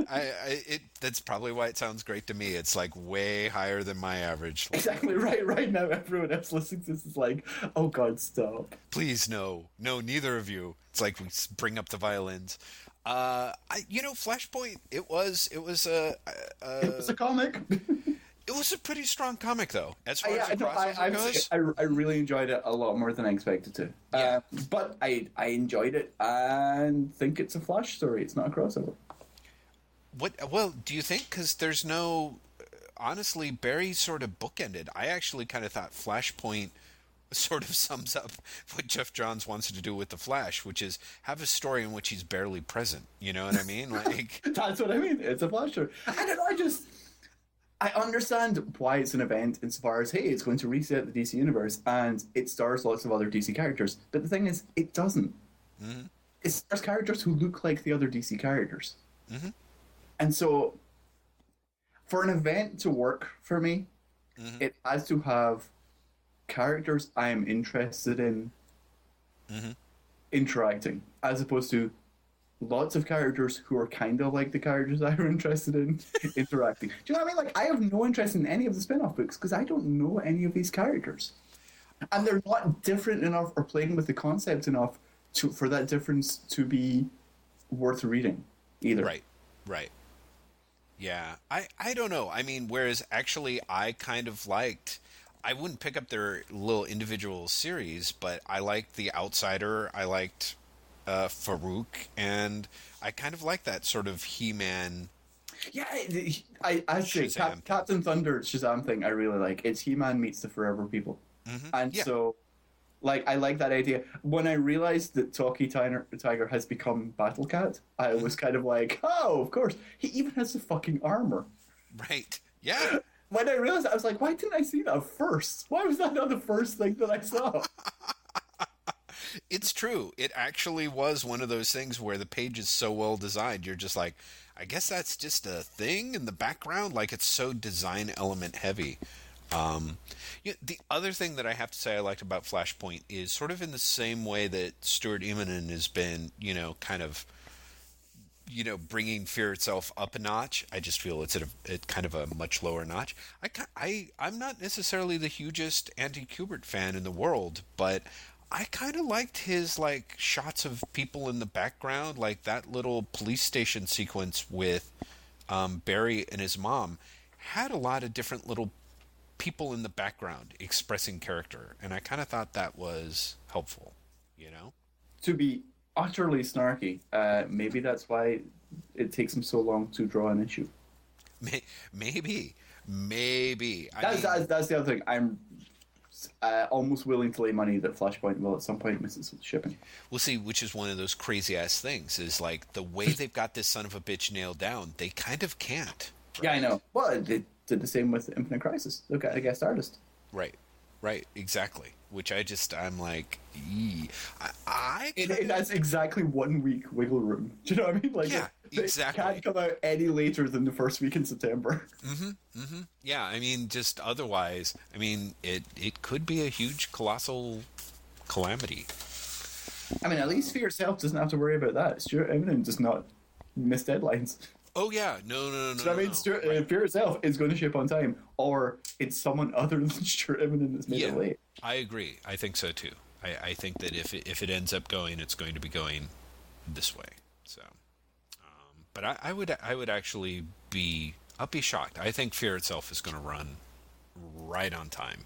I, I, it, that's probably why it sounds great to me. It's like way higher than my average. Exactly right. Right now, everyone else listening to this is like, "Oh God, stop! Please, no, no, neither of you." It's like we bring up the violins. Uh, I, you know, Flashpoint. It was, it was a, a it was a comic. It was a pretty strong comic, though. As far yeah, as the I, no, goes, I, I really enjoyed it a lot more than I expected to. Yeah. Uh, but I I enjoyed it and think it's a Flash story. It's not a crossover. What? Well, do you think? Because there's no... Honestly, Barry sort of bookended. I actually kind of thought Flashpoint sort of sums up what Geoff Johns wants to do with the Flash, which is have a story in which he's barely present. You know what I mean? Like That's what I mean. It's a Flash story. I don't know. I just... I understand why it's an event insofar as, hey, it's going to reset the D C universe and it stars lots of other D C characters. But the thing is, it doesn't. Mm-hmm. It stars characters who look like the other D C characters. Mm-hmm. And so, for an event to work for me, mm-hmm. it has to have characters I am interested in mm-hmm. interacting, as opposed to lots of characters who are kind of like the characters I'm interested in interacting. Do you know what I mean? Like, I have no interest in any of the spin-off books because I don't know any of these characters. And they're not different enough or playing with the concept enough to, for that difference to be worth reading either. Right, right. Yeah, I, I don't know. I mean, whereas actually I kind of liked... I wouldn't pick up their little individual series, but I liked The Outsider. I liked... Uh, Farouk, and I kind of like that sort of He-Man. Yeah, I, I, I say Cap, Captain Thunder Shazam thing I really like. It's He-Man meets the Forever People. Mm-hmm. And yeah. so, like, I like that idea. When I realized that Talkie Tiger, Tiger has become Battle Cat, I was kind of like, oh, of course. He even has the fucking armor. Right. Yeah. When I realized that, I was like, why didn't I see that first? Why was that not the first thing that I saw? It's true. It actually was one of those things where the page is so well designed, you're just like, I guess that's just a thing in the background. Like, it's so design element heavy. Um, you know, the other thing that I have to say I liked about Flashpoint is sort of in the same way that Stuart Immonen has been, you know, kind of, you know, bringing Fear Itself up a notch. I just feel it's at, a, at kind of a much lower notch. I, I, I'm not necessarily the hugest anti-Kubert fan in the world, but... I kind of liked his, like, shots of people in the background, like that little police station sequence with um, Barry and his mom had a lot of different little people in the background expressing character, and I kind of thought that was helpful, you know? To be utterly snarky, uh, maybe that's why it takes him so long to draw an issue. Maybe. Maybe. That's, I mean, that's, that's the other thing. I'm... Uh, almost willing to lay money that Flashpoint will at some point miss its shipping. We'll see, which is one of those crazy ass things, is like the way they've got this son of a bitch nailed down, they kind of can't. Right? Yeah, I know. Well, they did the same with Infinite Crisis. Look at a guest artist. Right, right, exactly. Which I just, I'm like, eee. I, I it, it has exactly one week wiggle room. Do you know what I mean? Like, yeah, it, exactly. It can't come out any later than the first week in September. Mm-hmm, mm-hmm. Yeah, I mean, just otherwise, I mean, it, it could be a huge, colossal calamity. I mean, at least Fear Itself doesn't have to worry about that. Stuart Immonen does not miss deadlines. Oh, yeah. No, no, no, so no. I mean, Stuart, no. Right. Fear Itself is going to ship on time, or it's someone other than Stuart Immonen that's made yeah, it late. I agree. I think so, too. I, I think that if it, if it ends up going, it's going to be going this way. So, um, But I, I would I would actually be... I'll be shocked. I think Fear Itself is going to run right on time.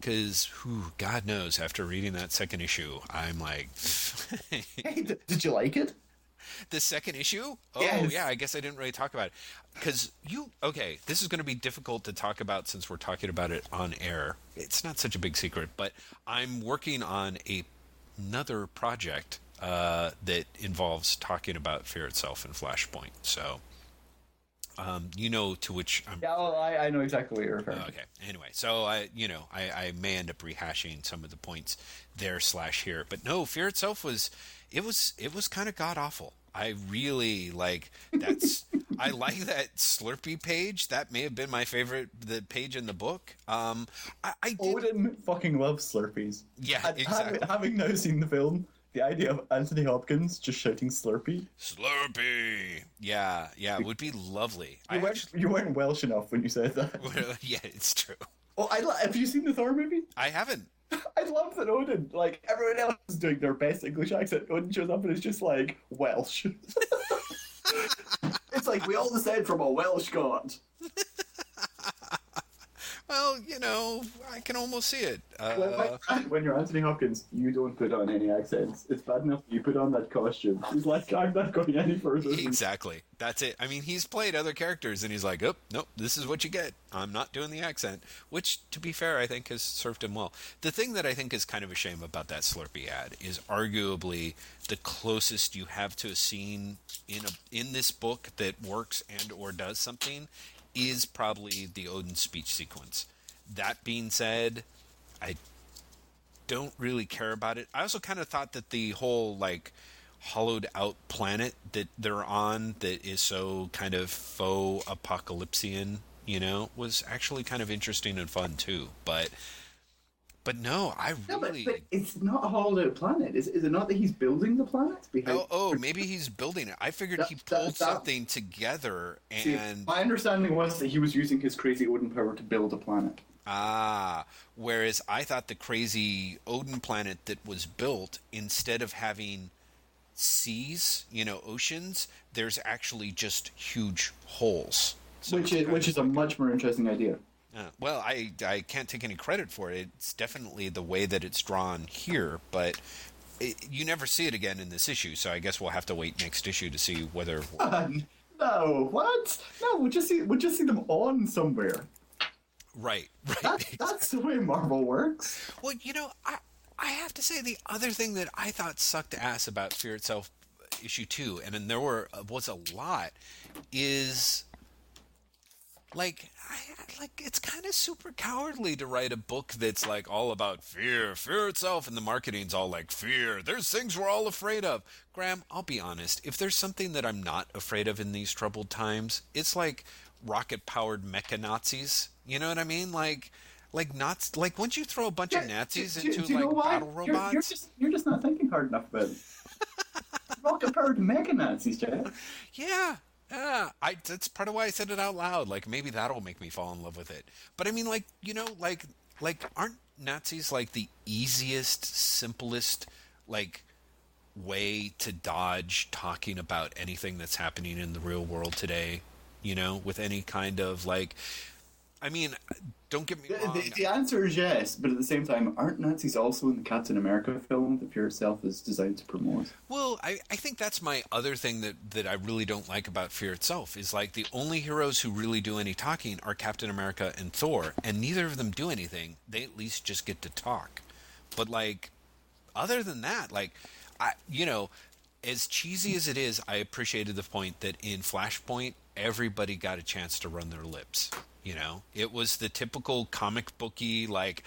Because, who God knows, after reading that second issue, I'm like... Hey, d- did you like it? The second issue? Oh, yes. Yeah, I guess I didn't really talk about it. Because you... Okay, this is going to be difficult to talk about since we're talking about it on air. It's not such a big secret, but I'm working on a, another project uh, that involves talking about Fear Itself and Flashpoint. So, um, you know to which I'm... Yeah, well, I, I know exactly what you're referring to. Okay, anyway. So, I, you know, I, I may end up rehashing some of the points there slash here. But no, Fear Itself was... It was it was kind of god-awful. I really, like, that's, I like that Slurpee page. That may have been my favorite, the page in the book. Um, I, I did, Odin fucking loves Slurpees. Yeah, and exactly. Having, having now seen the film, the idea of Anthony Hopkins just shouting Slurpee. Slurpee! Yeah, yeah, it would be lovely. You, I weren't, actually, you weren't Welsh enough when you said that. Yeah, it's true. Oh, I, have you seen the Thor movie? I haven't. I love that Odin, like, everyone else is doing their best English accent. Odin shows up and it's just, like, Welsh. It's like, we all descend from a Welsh god. Well, you know, I can almost see it. Uh, when you're Anthony Hopkins, you don't put on any accents. It's bad enough you put on that costume. He's like, I'm not going any further. Exactly. That's it. I mean, he's played other characters, and he's like, oh, nope, this is what you get. I'm not doing the accent, which, to be fair, I think has served him well. The thing that I think is kind of a shame about that Slurpee ad is arguably the closest you have to a scene in a, in this book that works and or does something is probably the Odin speech sequence. That being said, I don't really care about it. I also kind of thought that the whole, like, hollowed out planet that they're on that is so kind of faux apocalypsean, you know, was actually kind of interesting and fun too. But but no, I really... No, but, but it's not a hollowed out planet. Is, is it not that he's building the planet? Oh, oh, maybe he's building it. I figured that, he pulled that, that, something together and... See, my understanding was that he was using his crazy Odin power to build a planet. Ah, whereas I thought the crazy Odin planet that was built, instead of having seas, you know, oceans, there's actually just huge holes. So which is, which is a much more interesting idea. Uh, well, I, I can't take any credit for it. It's definitely the way that it's drawn here, but it, you never see it again in this issue, so I guess we'll have to wait next issue to see whether... Uh, no, what? No, we'll just see, we'll just see them on somewhere. Right, right. That, exactly. That's the way Marvel works. Well, you know, I I have to say the other thing that I thought sucked ass about Fear Itself issue two, and then there were was a lot, is... Like, I, like it's kind of super cowardly to write a book that's like all about fear, fear itself, and the marketing's all like fear. There's things we're all afraid of. Graham, I'll be honest. If there's something that I'm not afraid of in these troubled times, it's like rocket-powered mecha Nazis. You know what I mean? Like, like Nazis. Like once you throw a bunch yeah, of Nazis do, into do like battle robots, you're, you're just you're just not thinking hard enough about it. Rocket-powered mecha Nazis, Jeff. Yeah. Yeah, I, that's part of why I said it out loud. Like, maybe that'll make me fall in love with it. But I mean, like, you know, like, like aren't Nazis, like, the easiest, simplest, like, way to dodge talking about anything that's happening in the real world today, you know, with any kind of, like... I mean, don't get me wrong. The, the, the answer is yes, but at the same time, aren't Nazis also in the Captain America film that Fear Itself is designed to promote? Well, I, I think that's my other thing that, that I really don't like about Fear Itself is, like, the only heroes who really do any talking are Captain America and Thor, and neither of them do anything. They at least just get to talk. But, like, other than that, like, I, you know, as cheesy as it is, I appreciated the point that in Flashpoint, everybody got a chance to run their lips. You know, it was the typical comic booky, like,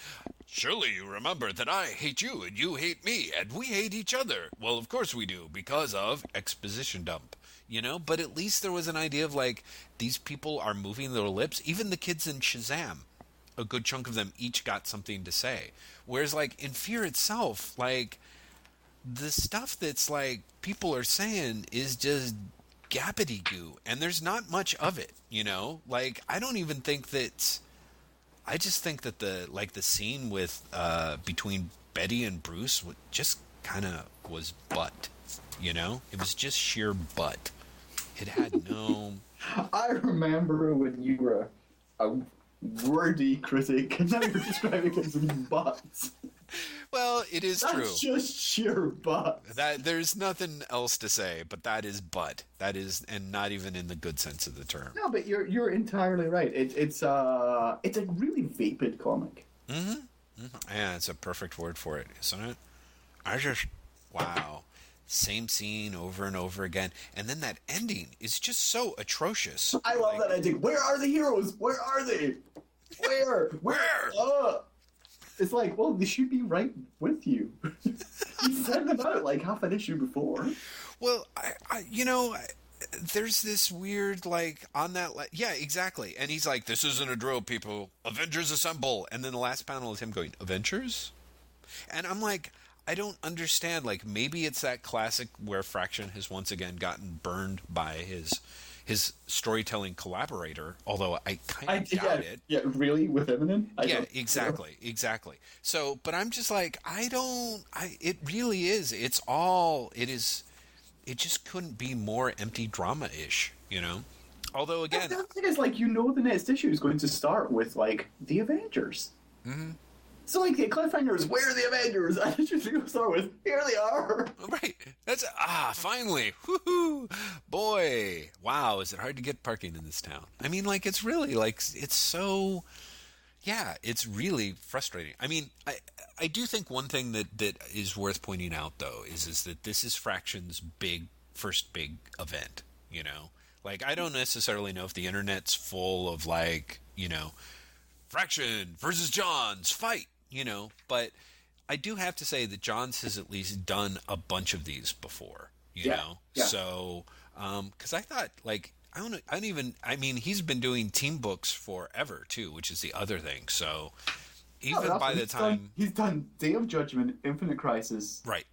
surely you remember that I hate you and you hate me and we hate each other. Well, of course we do because of exposition dump, you know, but at least there was an idea of like these people are moving their lips. Even the kids in Shazam, a good chunk of them each got something to say. Whereas like in Fear Itself, like the stuff that's like people are saying is just gabbity goo, and there's not much of it, you know. Like, I don't even think that. I just think that the like the scene with uh, between Betty and Bruce w- just kind of was butt, you know. It was just sheer butt. It had no. I remember when you were a wordy critic, and now you're describing it as butts. Well, it is That's true. That's just sheer butt. That there's nothing else to say, but that is butt. That is, and not even in the good sense of the term. No, but you're you're entirely right. It, it's uh, it's a really vapid comic. Mm-hmm. Mm-hmm. Yeah, it's a perfect word for it, isn't it? I just wow, same scene over and over again, and then that ending is just so atrocious. I love like, that ending. Where are the heroes? Where are they? Where? Where? Uh. It's like, well, they should be right with you. You said about it like half an issue before. Well, I, I, you know, there's this weird, like, on that... Le- yeah, exactly. And he's like, this isn't a drill, people. Avengers assemble. And then the last panel is him going, Avengers? And I'm like, I don't understand. Like, maybe it's that classic where Fraction has once again gotten burned by his... his storytelling collaborator, although I kind of doubt yeah, it. Yeah, really? With Eminem? I yeah, exactly, know. exactly. So, but I'm just like, I don't, I. it really is, it's all, it is, it just couldn't be more empty drama-ish, you know? Although, again... The thing is, like, you know the next issue is going to start with, like, the Avengers. Mm-hmm. So, like, the cliffhanger is, where are the Avengers? I just go start with, here they are. Right. That's, ah, finally. Woohoo. Boy. Wow, is it hard to get parking in this town? I mean, like, it's really, like, it's so, yeah, it's really frustrating. I mean, I I do think one thing that, that is worth pointing out, though, is, is that this is Fraction's big, first big event, you know? Like, I don't necessarily know if the internet's full of, like, you know, Fraction versus Johns, fight, you know, but I do have to say that Johns has at least done a bunch of these before, you yeah, know? Yeah. So, um, because I thought, like, I don't, I don't even, I mean, he's been doing team books forever, too, which is the other thing, so... Even oh, by the time done, he's done Day of Judgment, Infinite Crisis, right,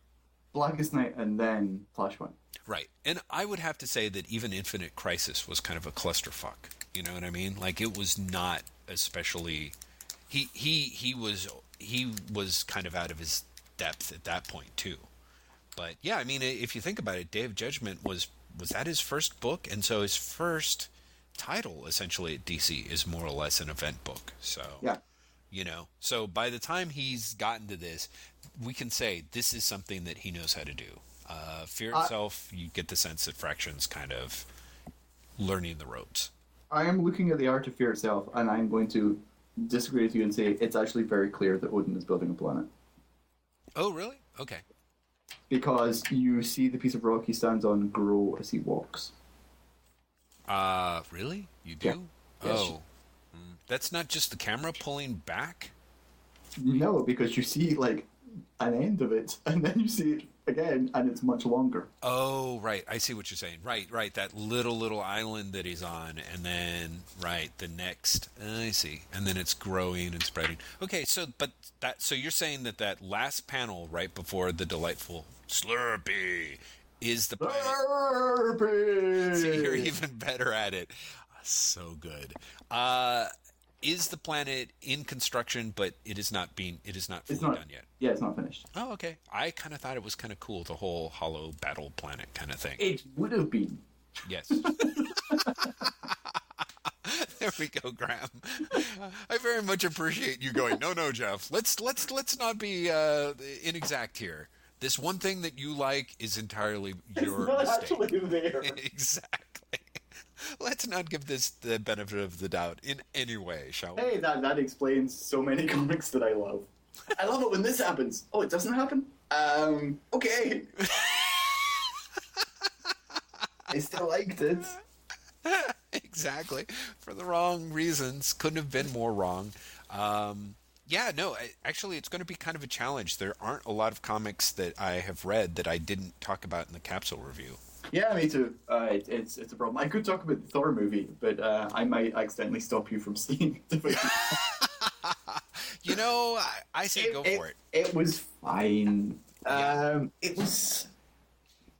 Blackest Night, and then Flashpoint, right. And I would have to say that even Infinite Crisis was kind of a clusterfuck. You know what I mean? Like, it was not especially. He he he was he was kind of out of his depth at that point too. But yeah, I mean, if you think about it, Day of Judgment was was that his first book, and so his first title essentially at D C is more or less an event book. So yeah. You know, so by the time he's gotten to this, we can say this is something that he knows how to do. Uh, Fear Itself, I, you get the sense that Fraction's kind of learning the ropes. I am looking at the art of Fear Itself, and I'm going to disagree with you and say it's actually very clear that Odin is building a planet. Oh, really? Okay. Because you see the piece of rock he stands on grow as he walks. Uh, really? You do? Yeah. Oh. Yes. That's not just the camera pulling back? No, because you see, like, an end of it, and then you see it again, and it's much longer. Oh, right. I see what you're saying. Right, right. That little, little island that he's on, and then, right, the next. Uh, I see. And then it's growing and spreading. Okay, so but that so you're saying that that last panel right before the delightful Slurpee is the planet. Slurpee! See, you're even better at it. So good. Uh, is the planet in construction, but it is not being it is not fully not, done yet. Yeah, it's not finished. Oh, okay. I kind of thought it was kind of cool, the whole hollow battle planet kind of thing. It would have been. Yes. There we go, Graham. I very much appreciate you going. No, no, Jeff. Let's let's let's not be uh, inexact here. This one thing that you like is entirely your it's not mistake. Actually there. Exactly. Let's not give this the benefit of the doubt in any way, shall we? Hey, that, that explains so many comics that I love. I love it when this happens. Oh, it doesn't happen? Um, okay. I still liked it. Exactly. For the wrong reasons. Couldn't have been more wrong. Um, yeah, no, I, actually, it's going to be kind of a challenge. There aren't a lot of comics that I have read that I didn't talk about in the capsule review. Yeah, me too. Uh, it, it's it's a problem. I could talk about the Thor movie, but uh, I might accidentally stop you from seeing it. You know, I, I say it, go it, for it. It was fine. Yeah. Um, it was...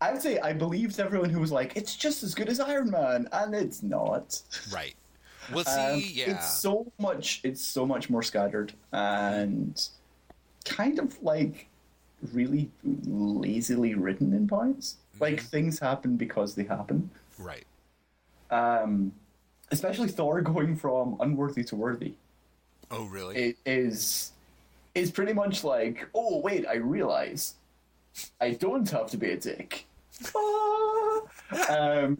I would say I believed everyone who was like, it's just as good as Iron Man, and it's not. Right. We'll see, um, yeah. It's so much, it's so much more scattered, and kind of, like, really lazily written in parts. Like, things happen because they happen. Right. Um, especially Thor going from unworthy to worthy. Oh, really? It is, is pretty much like, oh, wait, I realize I don't have to be a dick. Ah! um,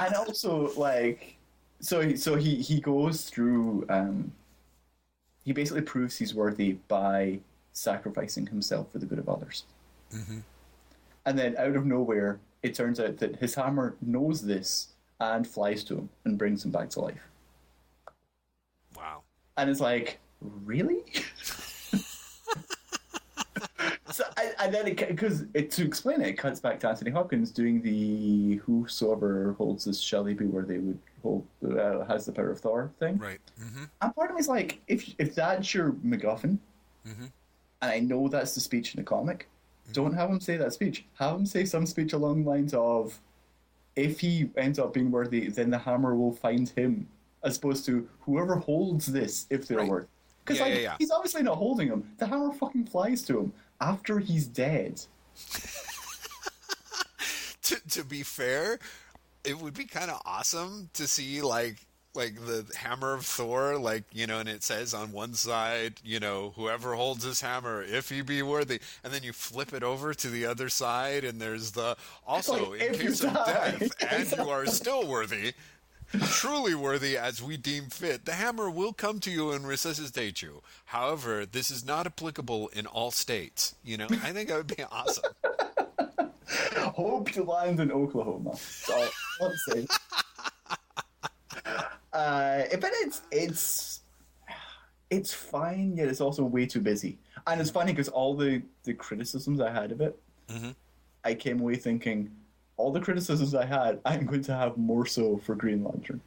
and also, like, so so he, he goes through, um, he basically proves he's worthy by sacrificing himself for the good of others. Mm-hmm. And then out of nowhere, it turns out that his hammer knows this and flies to him and brings him back to life. Wow. And it's like, really? so, and, and then it, because it, to explain it, it cuts back to Anthony Hopkins doing the whosoever holds this shall they be where they would hold, uh, has the power of Thor thing. Right. Mm-hmm. And part of me is like, if, if that's your MacGuffin, mm-hmm. and I know that's the speech in the comic, don't have him say that speech. Have him say some speech along the lines of, if he ends up being worthy, then the hammer will find him, as opposed to whoever holds this, if they're right. worthy. Because yeah, like, yeah, yeah. he's obviously not holding him. The hammer fucking flies to him after he's dead. to, to be fair, it would be kind of awesome to see, like, like the hammer of Thor, like, you know, and it says on one side, you know, whoever holds his hammer, if he be worthy, and then you flip it over to the other side, and there's the also, like, in case of death, and you are still worthy, truly worthy as we deem fit, the hammer will come to you and resuscitate you. However, this is not applicable in all states. You know, I think that would be awesome. Hope to land in Oklahoma. So let's see. Uh, but it's it's it's fine, yet it's also way too busy. And it's funny because all the, the criticisms I had of it, mm-hmm. I came away thinking, all the criticisms I had, I'm going to have more so for Green Lantern.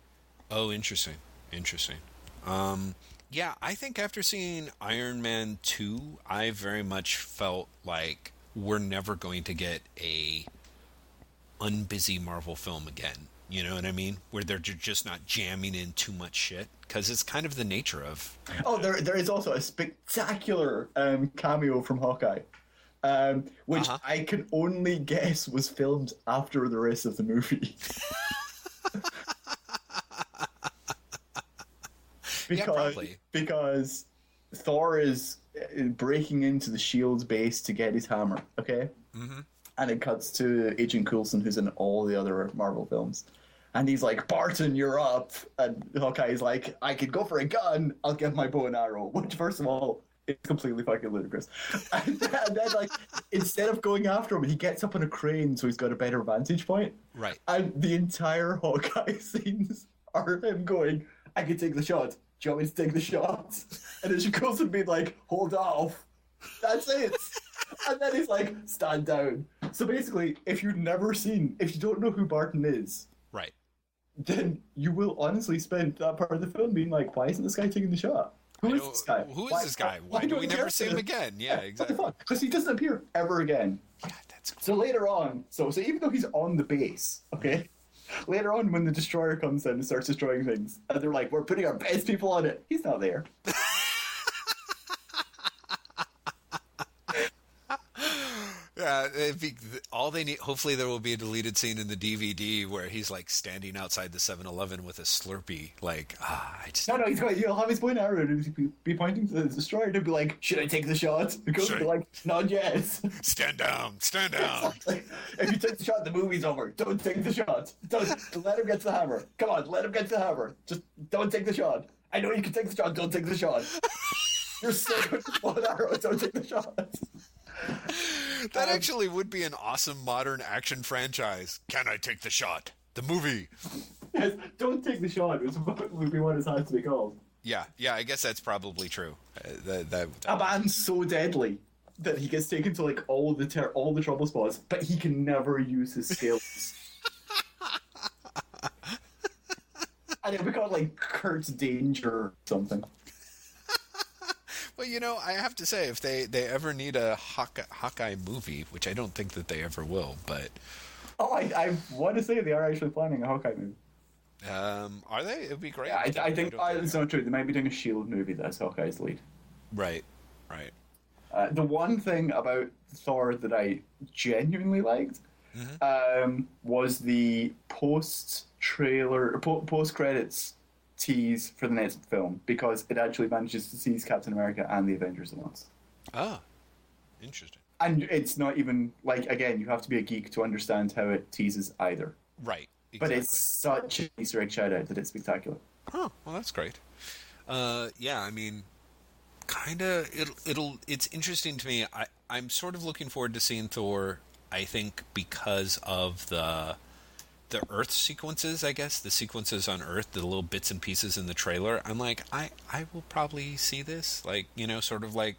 Oh, interesting, interesting. Um, yeah, I think after seeing Iron Man two, I very much felt like we're never going to get a unbusy Marvel film again. You know what I mean? Where they're just not jamming in too much shit, because it's kind of the nature of. Oh, there there is also a spectacular um, cameo from Hawkeye, um, which uh-huh. I can only guess was filmed after the rest of the movie. Because, yeah, probably. Because Thor is breaking into the SHIELD's base to get his hammer, okay? Mm-hmm. And it cuts to Agent Coulson, who's in all the other Marvel films. And he's like, Barton, you're up. And Hawkeye's like, I could go for a gun. I'll get my bow and arrow. Which, first of all, is completely fucking ludicrous. And then, and then like, instead of going after him, he gets up on a crane so he's got a better vantage point. Right. And the entire Hawkeye scenes are him going, I could take the shot. Do you want me to take the shot? And it should also be like, hold off. That's it. And then he's like, stand down. So basically, if you've never seen, if you don't know who Barton is, right, then you will honestly spend that part of the film being like, why isn't this guy taking the shot? Who is this guy? Who is why, this guy? Why, why do we never see him again? Yeah, exactly. What the fuck? Because he doesn't appear ever again. Yeah, that's cool. So later on, so, so even though he's on the base, okay, later on, when the destroyer comes in and starts destroying things, and they're like, we're putting our best people on it. He's not there. Yeah, it'd be, all they need. Hopefully, there will be a deleted scene in the D V D where he's like standing outside the seven eleven with a Slurpee. Like, ah, I just no, no. He's going. He'll have his bow and arrow and be pointing to the destroyer and be like, "Should I take the shot?" And he'll be like, "Not yet. Stand down. Stand down." Exactly. If you take the shot, the movie's over. Don't take the shot. Don't let him get the hammer. Come on, let him get the hammer. Just don't take the shot. I know you can take the shot. Don't take the shot. You're sick with the bow and arrow. Don't take the shot. That um, actually would be an awesome modern action franchise. Can I take the shot? The movie. Yes, don't take the shot. It would be what it's had to be called. Yeah, yeah. I guess that's probably true. Uh, that, that, that a man's so deadly that he gets taken to like all the ter- all the trouble spots, but he can never use his skills. And it would be called like Kurt's Danger or something. Well, you know, I have to say, if they, they ever need a Hawkeye, Hawkeye movie, which I don't think that they ever will, but... Oh, I, I want to say they are actually planning a Hawkeye movie. Um, are they? It would be great. Yeah, I, I, I think I it's not true. They might be doing a SHIELD movie that's Hawkeye's lead. Right, right. Uh, the one thing about Thor that I genuinely liked mm-hmm. um, was the post-trailer, po- post-credits... tease for the next film, because it actually manages to tease Captain America and the Avengers at once. Ah, interesting. And it's not even, like, again, you have to be a geek to understand how it teases either. Right, exactly. But it's such an Easter egg shout-out that it's spectacular. Oh, well, that's great. Uh, yeah, I mean, kind of, it'll, it'll, it's interesting to me. I, I'm sort of looking forward to seeing Thor, I think, because of the... the Earth sequences, I guess, the sequences on Earth, the little bits and pieces in the trailer, I'm like, I, I will probably see this. Like, you know, sort of like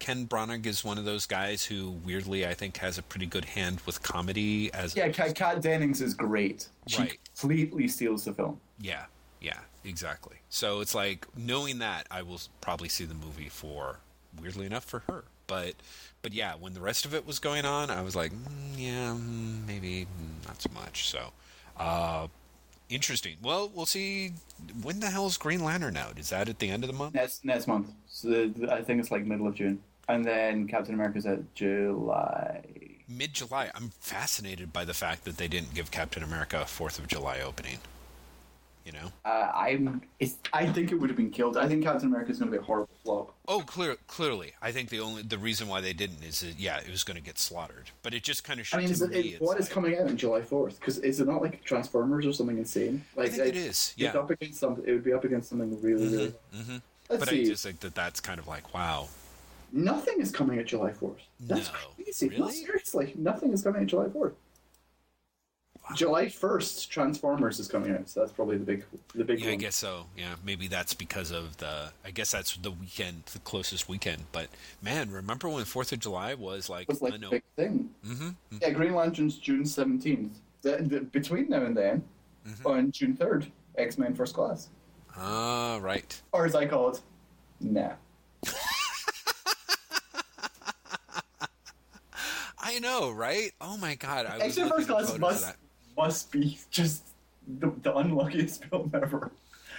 Ken Branagh is one of those guys who, weirdly, I think has a pretty good hand with comedy. As Yeah, Kat, Kat Dennings is great. She right. completely steals the film. Yeah, yeah, exactly. So it's like, knowing that, I will probably see the movie for, weirdly enough, for her. But, but yeah, when the rest of it was going on, I was like, mm, yeah, maybe not so much. So, uh, interesting. Well, we'll see. When the hell is Green Lantern out? Is that at the end of the month? Next, next month. So the, the, I think it's like middle of June. And then Captain America's at July. Mid-July. I'm fascinated by the fact that they didn't give Captain America a fourth of July opening. You know, uh, I'm. It's, I think it would have been killed. I think Captain America is going to be a horrible flop. Oh, clear, clearly. I think the only the reason why they didn't is that, yeah, it was going to get slaughtered. But it just kind of. I mean, is it, it, what is like, coming out on July fourth? Because is it not like Transformers or something insane? Like I think it, it is. Yeah, it's up against something. It would be up against something really, mm-hmm, really. Mm-hmm. Let's but see. I just think that that's kind of like wow. Nothing is coming at July fourth. That's no. crazy. Really? No, seriously, nothing is coming at July fourth. Wow. July first, Transformers is coming out, so that's probably the big, the big. Yeah, one. I guess so. Yeah, maybe that's because of the. I guess that's the weekend, the closest weekend. But man, remember when Fourth of July was like? It was like a big thing. Mm-hmm, mm-hmm. Yeah, Green Lantern's June seventeenth. The, the, between now and then, mm-hmm. on June third, X-Men First Class. Ah, uh, right. Or as I call it, nah. I know, right? Oh my god! I X-Men First Class must. Must be just the, the unluckiest film ever.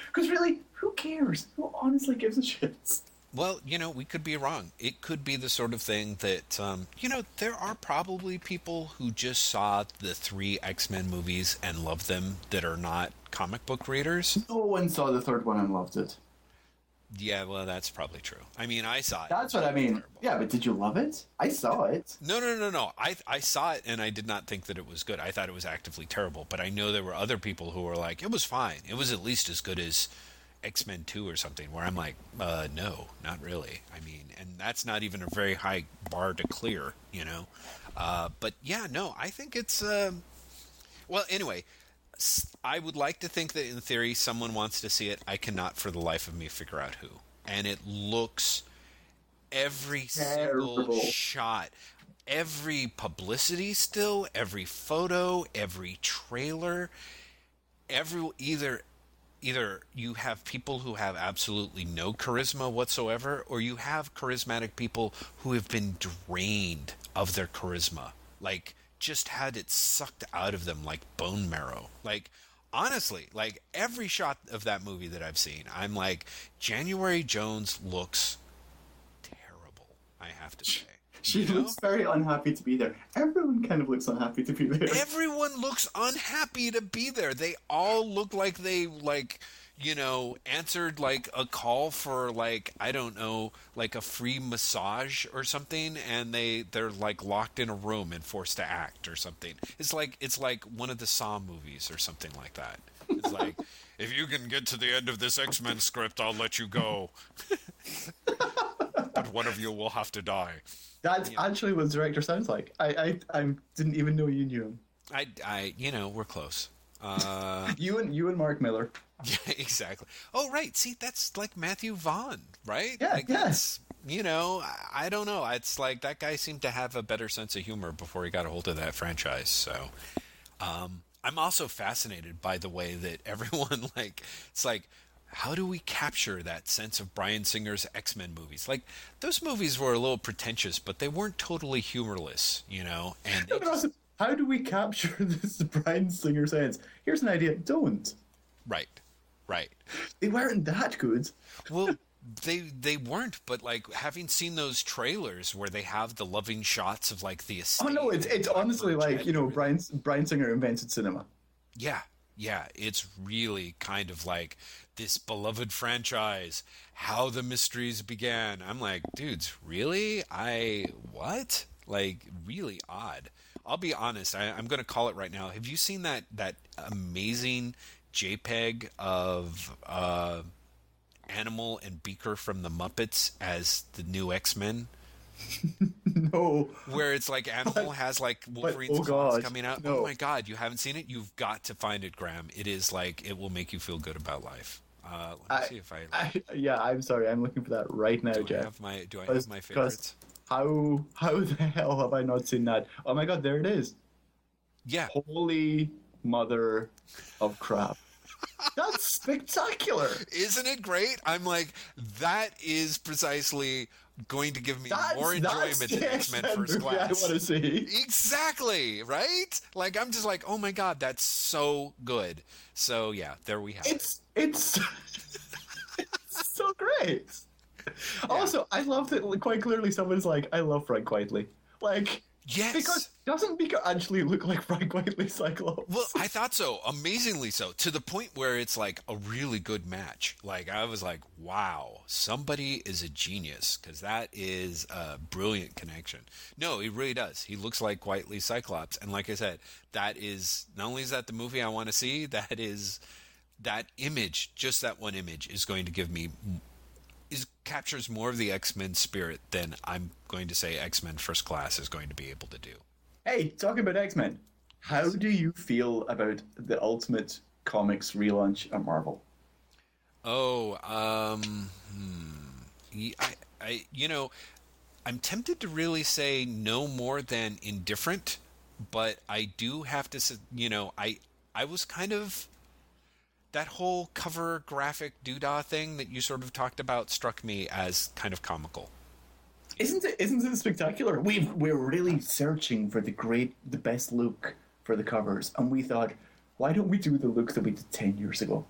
Because really, who cares? Who honestly gives a shit? Well, you know, we could be wrong. It could be the sort of thing that, um, you know, there are probably people who just saw the three X-Men movies and loved them that are not comic book readers. No one saw the third one and loved it. Yeah, well, that's probably true. I mean, I saw it. That's what I mean. Terrible. Yeah, but did you love it? I saw it. No, no, no, no. I I saw it, and I did not think that it was good. I thought it was actively terrible. But I know there were other people who were like, it was fine. It was at least as good as X-Men two or something, where I'm like, uh, no, not really. I mean, and that's not even a very high bar to clear, you know. Uh, but, yeah, no, I think it's... Uh, well, anyway... I would like to think that in theory someone wants to see it. I cannot for the life of me figure out who. And it looks every Terrible. single shot, every publicity still, every photo, every trailer, every either either you have people who have absolutely no charisma whatsoever, or you have charismatic people who have been drained of their charisma. Like just had it sucked out of them like bone marrow. Like, honestly, like every shot of that movie that I've seen, I'm like, January Jones looks terrible, I have to say. She you looks know? very unhappy to be there. Everyone kind of looks unhappy to be there. Everyone looks unhappy to be there. They all look like they, like, you know, answered like a call for like, I don't know, like a free massage or something, and they they're like locked in a room and forced to act or something. It's like it's like one of the Saw movies or something like that. It's like, if you can get to the end of this X-Men script, I'll let you go. But one of you will have to die. That's you know. actually what the director sounds like. I, I I didn't even know you knew him. I I you know, we're close. Uh, you and you and Mark Miller. Yeah, exactly. Oh, right. See, that's like Matthew Vaughn, right? Yeah, like yeah. That's, you know, I, I don't know. It's like that guy seemed to have a better sense of humor before he got a hold of that franchise. So um, I'm also fascinated by the way that everyone, like, it's like, how do we capture that sense of Bryan Singer's X-Men movies? Like, those movies were a little pretentious, but they weren't totally humorless, you know? And no, but also, how do we capture this Bryan Singer sense? Here's an idea. Don't. Right. Right. They weren't that good. Well, they they weren't, but like having seen those trailers where they have the loving shots of like the estate. Oh no, it's it's honestly like, you know, Bryan Bryan Singer invented cinema. Yeah. Yeah, it's really kind of like this beloved franchise, how the mysteries began. I'm like, dudes, really? I what? Like, really odd. I'll be honest, I, I'm going to call it right now. Have you seen that that amazing JPEG of uh, Animal and Beaker from the Muppets as the new X-Men? No. Where it's like Animal but, has like Wolverine's but, oh claws God, coming out. No. Oh my god, you haven't seen it? You've got to find it, Graham. It is like, it will make you feel good about life. Uh, let me I, see if I, like, I... Yeah, I'm sorry. I'm looking for that right now, do Jeff. I have my, do I have my favorites? How, how the hell have I not seen that? Oh my god, there it is. Yeah. Holy... mother of crap. That's spectacular. Isn't it great? I'm like, that is precisely going to give me that's, more enjoyment than X-Men First Class. I want to see. Exactly, right? Like, I'm just like, oh my god, that's so good. So, yeah, there we have it's, it. It's, it's so great. Yeah. Also, I love that quite clearly someone's like, I love Frank Quitely. Like... Yes. Because doesn't Beaker actually look like Frank Quitely's Cyclops? Well, I thought so. Amazingly so. To the point where it's like a really good match. Like, I was like, wow, somebody is a genius. Because that is a brilliant connection. No, he really does. He looks like Quitely's Cyclops. And like I said, that is, not only is that the movie I want to see, that is, that image, just that one image is going to give me is captures more of the X-Men spirit than I'm going to say X-Men First Class is going to be able to do. Hey, talking about X-Men, how do you feel about the Ultimate Comics relaunch at Marvel? Oh, um, hmm. I, I, you know, I'm tempted to really say no more than indifferent, but I do have to, you know, I, I was kind of, that whole cover graphic doodah thing that you sort of talked about struck me as kind of comical. Isn't it? Isn't it spectacular? We we're really searching for the great, the best look for the covers, and we thought, why don't we do the look that we did ten years ago?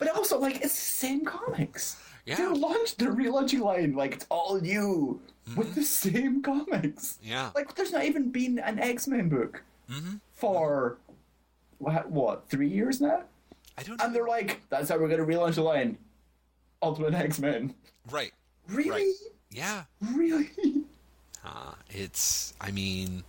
But also, like, it's the same comics. Yeah. They're launched, they're relaunching line, like, it's all new, mm-hmm. with the same comics. Yeah. Like, there's not even been an X-Men book mm-hmm. for, what, what, three years now? I don't know. And they're like, that's how we're going to relaunch the line. Ultimate X-Men. Right. Really? Right. Yeah. Really? Uh, it's, I mean,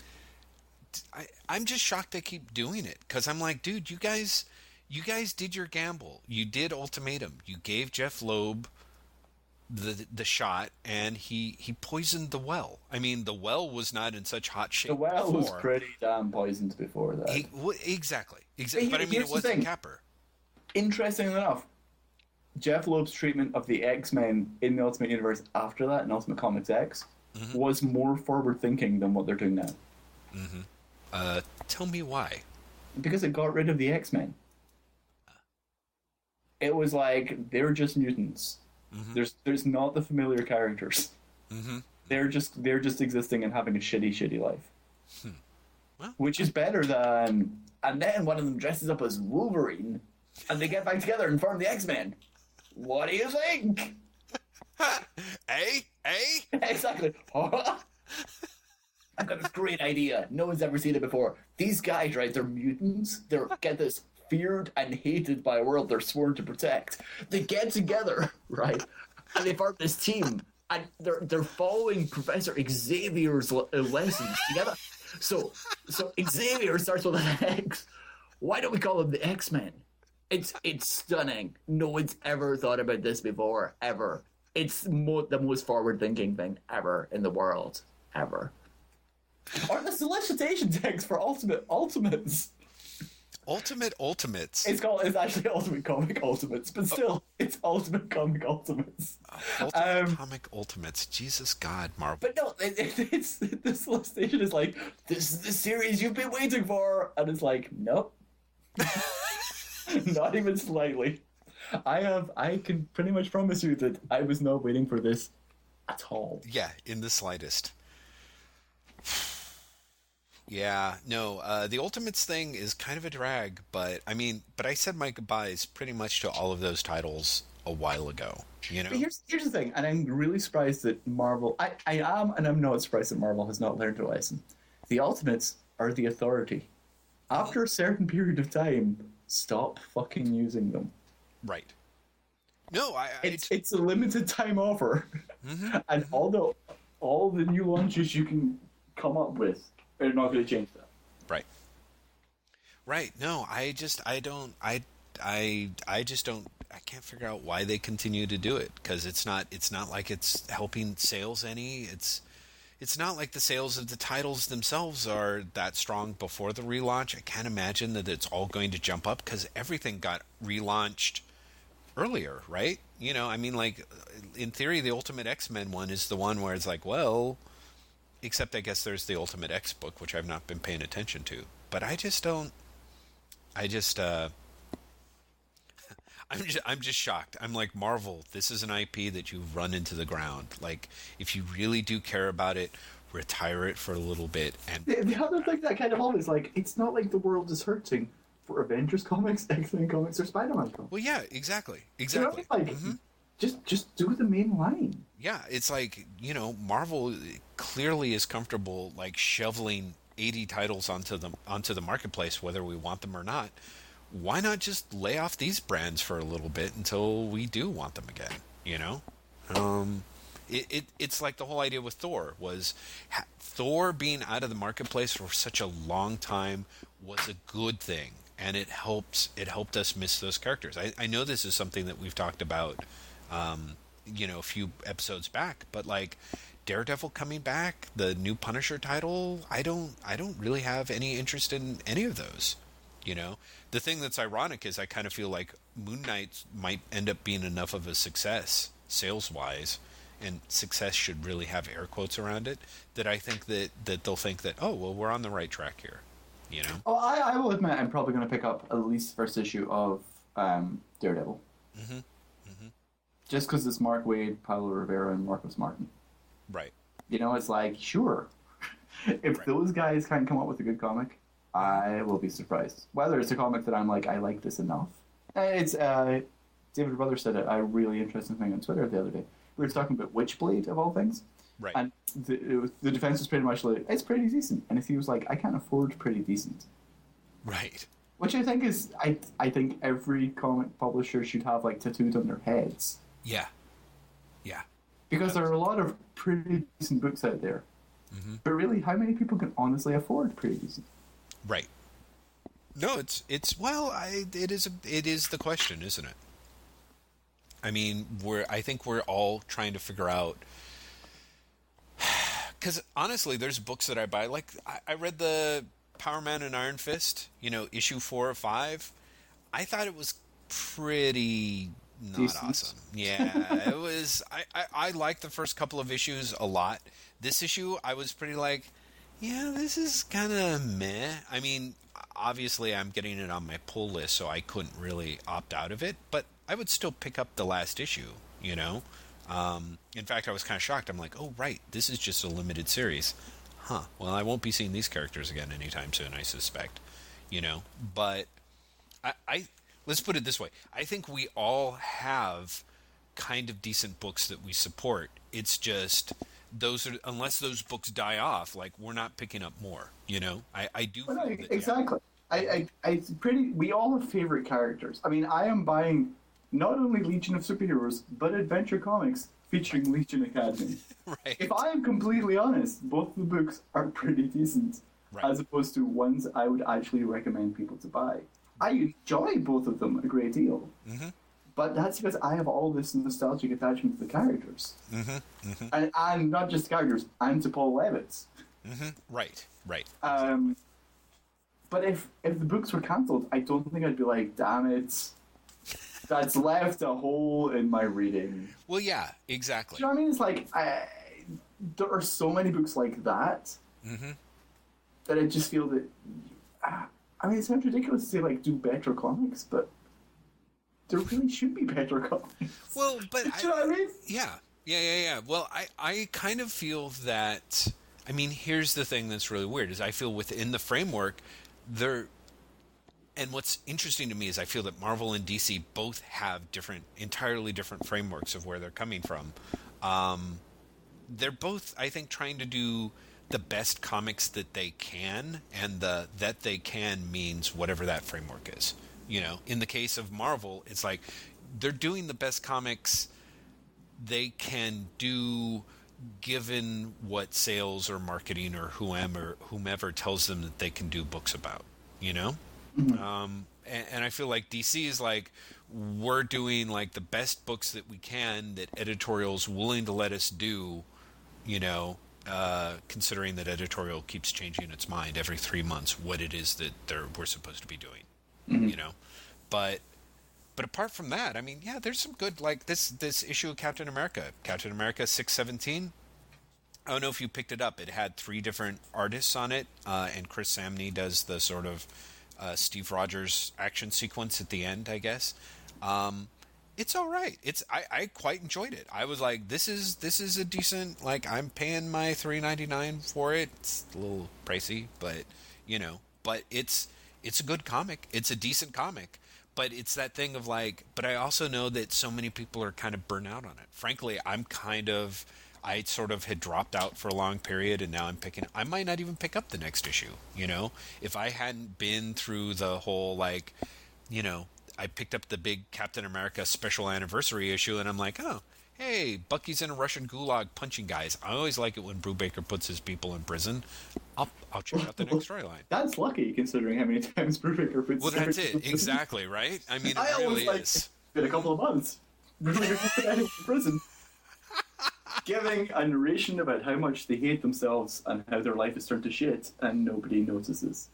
I, I'm just shocked they keep doing it, because I'm like, dude, you guys... You guys did your gamble. You did Ultimatum. You gave Jeff Loeb the the shot, and he, he poisoned the well. I mean, the well was not in such hot shape. The well before. was pretty damn poisoned before that. He, well, exactly. exactly. But, but I mean, it wasn't Capper. Interestingly enough, Jeff Loeb's treatment of the X-Men in the Ultimate Universe after that, in Ultimate Comics X, mm-hmm. was more forward-thinking than what they're doing now. Mm-hmm. Uh, tell me why. Because it got rid of the X-Men. It was like, they're just mutants. Mm-hmm. There's there's not the familiar characters. Mm-hmm. They're just they're just existing and having a shitty, shitty life. Hmm. Well, Which is better than... And then one of them dresses up as Wolverine, and they get back together and form the X-Men. What do you think? Eh? Eh? Exactly. I've got this great idea. No one's ever seen it before. These guys, right, they're mutants. They're, get this... feared and hated by a world they're sworn to protect. They get together, right? And they form this team, and they're they're following Professor Xavier's lessons together. So, so Xavier starts with an X. Why don't we call them the X-Men? It's it's stunning. No one's ever thought about this before, ever. It's mo- the most forward-thinking thing ever in the world, ever. Or the solicitation text for Ultimate Ultimates. Ultimate Ultimates. It's called. It's actually Ultimate Comic Ultimates, but still, it's Ultimate Comic Ultimates. Uh, Ultimate um, Comic Ultimates. Jesus God, Marvel. But no, it, it, it's the solicitation is like, this is the series you've been waiting for, and it's like, nope, not even slightly. I have. I can pretty much promise you that I was not waiting for this at all. Yeah, in the slightest. Yeah, no, uh, the Ultimates thing is kind of a drag, but I mean, but I said my goodbyes pretty much to all of those titles a while ago, you know? But here's, here's the thing, and I'm really surprised that Marvel, I, I am, and I'm not surprised that Marvel has not learned their lesson. The Ultimates are the authority. After a certain period of time, stop fucking using them. Right. No, I... I it's, it's a limited time offer, mm-hmm. and although all the new launches you can come up with, they're not going to change that. Right. Right. No, I just, I don't, I, I, I just don't, I can't figure out why they continue to do it. Because it's not, it's not like it's helping sales any. It's, it's not like the sales of the titles themselves are that strong before the relaunch. I can't imagine that it's all going to jump up because everything got relaunched earlier, right? You know, I mean, like, in theory, the Ultimate X-Men one is the one where it's like, well... Except I guess there's the Ultimate X book, which I've not been paying attention to. But I just don't... I just... Uh, I'm just, I'm just shocked. I'm like, Marvel, this is an I P that you've run into the ground. Like, if you really do care about it, retire it for a little bit. And The, the other thing that kind of always, like, it's not like the world is hurting for Avengers comics, X-Men comics, or Spider-Man comics. Well, yeah, exactly. Exactly. You know, like, mm-hmm. Just just do the main line. Yeah, it's like, you know, Marvel clearly is comfortable like shoveling eighty titles onto the onto the marketplace, whether we want them or not. Why not just lay off these brands for a little bit until we do want them again? You know, um, it, it it's like the whole idea with Thor was ha- Thor being out of the marketplace for such a long time was a good thing. and it helps. It helped us miss those characters. I, I know this is something that we've talked about, um, you know, a few episodes back, but like Daredevil coming back, the new Punisher title, I don't, I don't really have any interest in any of those. You know, the thing that's ironic is I kind of feel like Moon Knight might end up being enough of a success sales-wise, and success should really have air quotes around it, that I think that, that they'll think that, oh, well, we're on the right track here, you know? Oh, I, I will admit I'm probably going to pick up at least first issue of um, Daredevil. Mm-hmm. Mm-hmm. Just because it's Mark Waid, Paolo Rivera, and Marcus Martin. Right. You know, it's like, sure. If right. those guys can't come up with a good comic, I will be surprised. Whether it's a comic that I'm like, I like this enough. It's, uh, David Brother said a, a really interesting thing on Twitter the other day. We were talking about Witchblade, of all things. Right. And the, it was, the defense was pretty much like, it's pretty decent. And if he was like, I can't afford pretty decent. Right. Which I think is, I I think every comic publisher should have, like, tattooed on their heads. Yeah. Yeah. Because there are a lot of pretty decent books out there. Mm-hmm. But really, how many people can honestly afford pretty decent? Right. No, it's it's well, I it is a, it is the question, isn't it? I mean, we're I think we're all trying to figure out, because honestly, there's books that I buy. Like I, I read the Power Man and Iron Fist, you know, issue four or five. I thought it was pretty not decent. Awesome. Yeah, it was. I, I I liked the first couple of issues a lot. This issue, I was pretty like, yeah, this is kind of meh. I mean, obviously I'm getting it on my pull list, so I couldn't really opt out of it, but I would still pick up the last issue, you know? Um, in fact, I was kind of shocked. I'm like, oh, right, this is just a limited series. Huh, well, I won't be seeing these characters again anytime soon, I suspect, you know? But I, I let's put it this way. I think we all have kind of decent books that we support. It's just... those are, unless those books die off, like, we're not picking up more, you know? I, I do well, no, that, exactly. Yeah. I, I, I pretty, we all have favorite characters. I mean, I am buying not only Legion of Superheroes, but Adventure Comics featuring Legion Academy. Right. If I am completely honest, both the books are pretty decent, right, as opposed to ones I would actually recommend people to buy. I enjoy both of them a great deal. Mm-hmm. But that's because I have all this nostalgic attachment to the characters. Mm-hmm, mm-hmm. And I'm not just characters, I'm to Paul Levitz. Mm-hmm. Right, right. Um, but if, if the books were cancelled, I don't think I'd be like, damn it, that's left a hole in my reading. Well, yeah, exactly. Do you know what I mean? It's like, I, there are so many books like that, mm-hmm, that I just feel that... Uh, I mean, it sounds ridiculous to say, like, do better comics, but... there really should be better comics. Well, but do you I, know what I mean? Yeah, yeah, yeah, yeah. Well, I, I kind of feel that. I mean, here's the thing that's really weird is I feel within the framework there. And what's interesting to me is I feel that Marvel and D C both have different, entirely different frameworks of where they're coming from. Um, they're both, I think, trying to do the best comics that they can, and the that they can means whatever that framework is. You know, in the case of Marvel, it's like they're doing the best comics they can do given what sales or marketing or whomever, whomever tells them that they can do books about, you know? Mm-hmm. Um, and, and I feel like D C is like, we're doing like the best books that we can that editorial's willing to let us do, you know, uh, considering that editorial keeps changing its mind every three months, what it is that they're, we're supposed to be doing. You know, but but apart from that, I mean, yeah, there's some good, like this this issue of Captain America, Captain America six seventeen. I don't know if you picked it up. It had three different artists on it, uh, and Chris Samney does the sort of uh, Steve Rogers action sequence at the end, I guess. Um, it's all right. It's I, I quite enjoyed it. I was like, this is this is a decent, like, I'm paying my three ninety-nine for it. It's a little pricey, but you know, but it's. It's a good comic. It's a decent comic. But it's that thing of like, but I also know that so many people are kind of burnt out on it. Frankly, I'm kind of, I sort of had dropped out for a long period, and now I'm picking, I might not even pick up the next issue, you know? If I hadn't been through the whole, like, you know, I picked up the big Captain America special anniversary issue, and I'm like, oh, hey, Bucky's in a Russian gulag punching guys. I always like it when Brubaker puts his people in prison. I'll, I'll check out the next storyline. That's lucky, considering how many times Brubaker puts well, that's it. Exactly, right? I mean, it I really like, is. It's been a couple of months. Brubaker put them in prison. Giving a narration about how much they hate themselves and how their life is turned to shit, and nobody notices.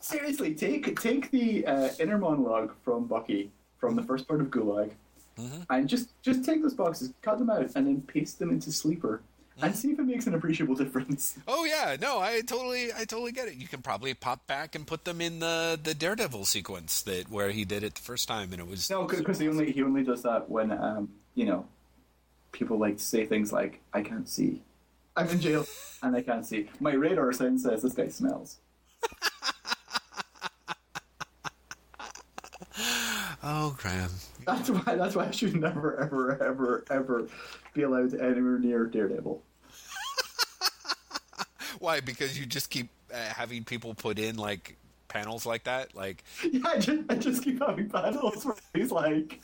Seriously, take take the uh, inner monologue from Bucky from the first part of Gulag, mm-hmm. and just, just take those boxes, cut them out, and then paste them into Sleeper, mm-hmm. and see if it makes an appreciable difference. Oh yeah, no, I totally, I totally get it. You can probably pop back and put them in the, the Daredevil sequence that where he did it the first time, and it was no, because he only he only does that when um you know people like to say things like I can't see, I'm in jail and I can't see. My radar sign says this guy smells. Oh, Graham. That's why That's why I should never, ever, ever, ever be allowed anywhere near Daredevil. Why? Because you just keep uh, having people put in, like, panels like that? Like, yeah, I just, I just keep having panels where he's like,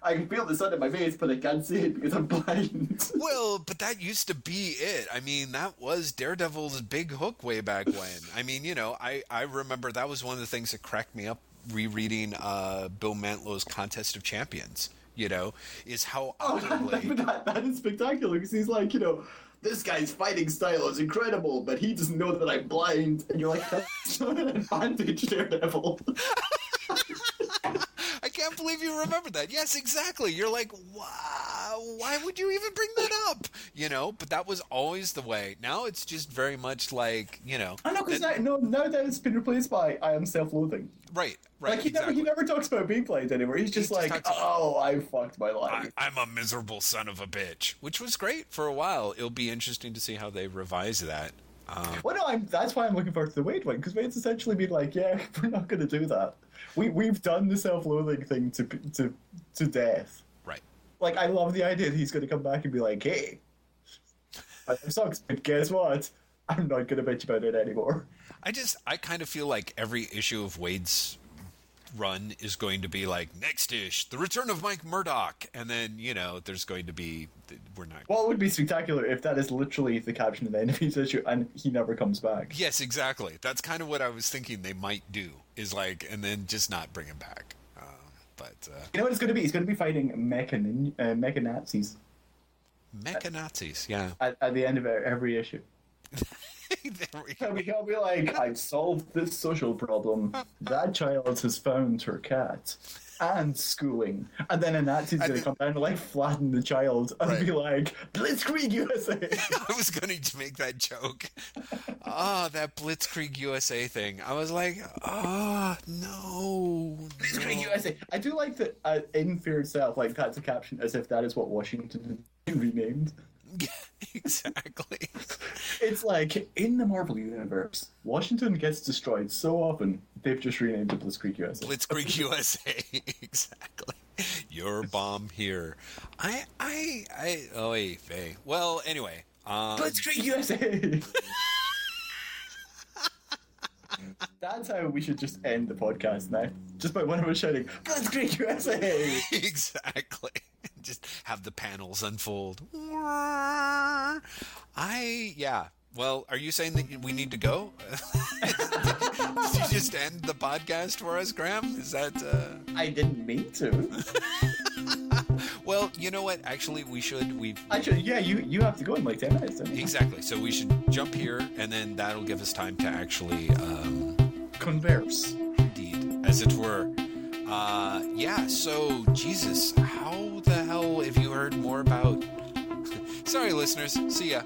I can feel the sun in my face, but I can't see it because I'm blind. Well, but that used to be it. I mean, that was Daredevil's big hook way back when. I mean, you know, I, I remember that was one of the things that cracked me up rereading uh, Bill Mantlow's Contest of Champions, you know, is how oh, utterly... That, that, that is spectacular, because he's like, you know, this guy's fighting style is incredible, but he doesn't know that I'm blind. And you're like, that's not an advantage, Daredevil. I can't believe you remember that. Yes, exactly. You're like, wow, why would you even bring that up? You know, but that was always the way. Now it's just very much like, you know. I know, because that, now, now that it's been replaced by I am self-loathing. Right, right. Like, he, exactly. never, he never talks about being played anymore. He's just he like, just oh, about, I fucked my life. I, I'm a miserable son of a bitch, which was great for a while. It'll be interesting to see how they revise that. Um, well, no, I'm, that's why I'm looking forward to the Wade one, because Wade's essentially been like, yeah, we're not going to do that. We, we've done the self-loathing thing to to to death. Right. Like, I love the idea that he's going to come back and be like, hey, I sucks, but guess what? I'm not going to bitch about it anymore. I just, I kind of feel like every issue of Wade's run is going to be like, next ish, the return of Mike Murdoch, and then, you know, there's going to be, we're not. Well, it would be spectacular if that is literally the caption of the end of each issue and he never comes back. Yes, exactly. That's kind of what I was thinking they might do, is like, and then just not bring him back. Um, but uh, you know what it's going to be? It's going to be fighting mecha, uh, mecha Nazis. Mecha Nazis, yeah. At, at the end of every issue. He'll be like, I've solved this social problem. That child has found her cat and schooling. And then a Nazi's going to come down and like flatten the child and right. be like, Blitzkrieg U S A. I was going to make that joke. Ah, oh, that Blitzkrieg U S A thing. I was like, ah, oh, no. Blitzkrieg no. U S A. I do like that uh, in Fear Itself, like that's a caption as if that is what Washington renamed. Yeah, exactly. It's like, in the Marvel Universe, Washington gets destroyed so often, they've just renamed it Blitzkrieg U S A. Blitzkrieg U S A, exactly. Your bomb here. I, I, I, oh, hey, hey. Well, anyway. Um... Blitzkrieg U S A! That's how we should just end the podcast now. Just by one of us shouting, Blitzkrieg U S A! Exactly. Just have the panels unfold. I, yeah. Well, are you saying that we need to go? Did you just end the podcast for us, Graham? Is that... Uh... I didn't mean to. Well, you know what? Actually, we should... We Actually, yeah, you, you have to go in like ten minutes. Don't you? Exactly. So we should jump here, and then that'll give us time to actually... Um... Converse. Indeed. As it were. Uh, yeah, so, Jesus, how the hell have you heard more about... Sorry, listeners. See ya.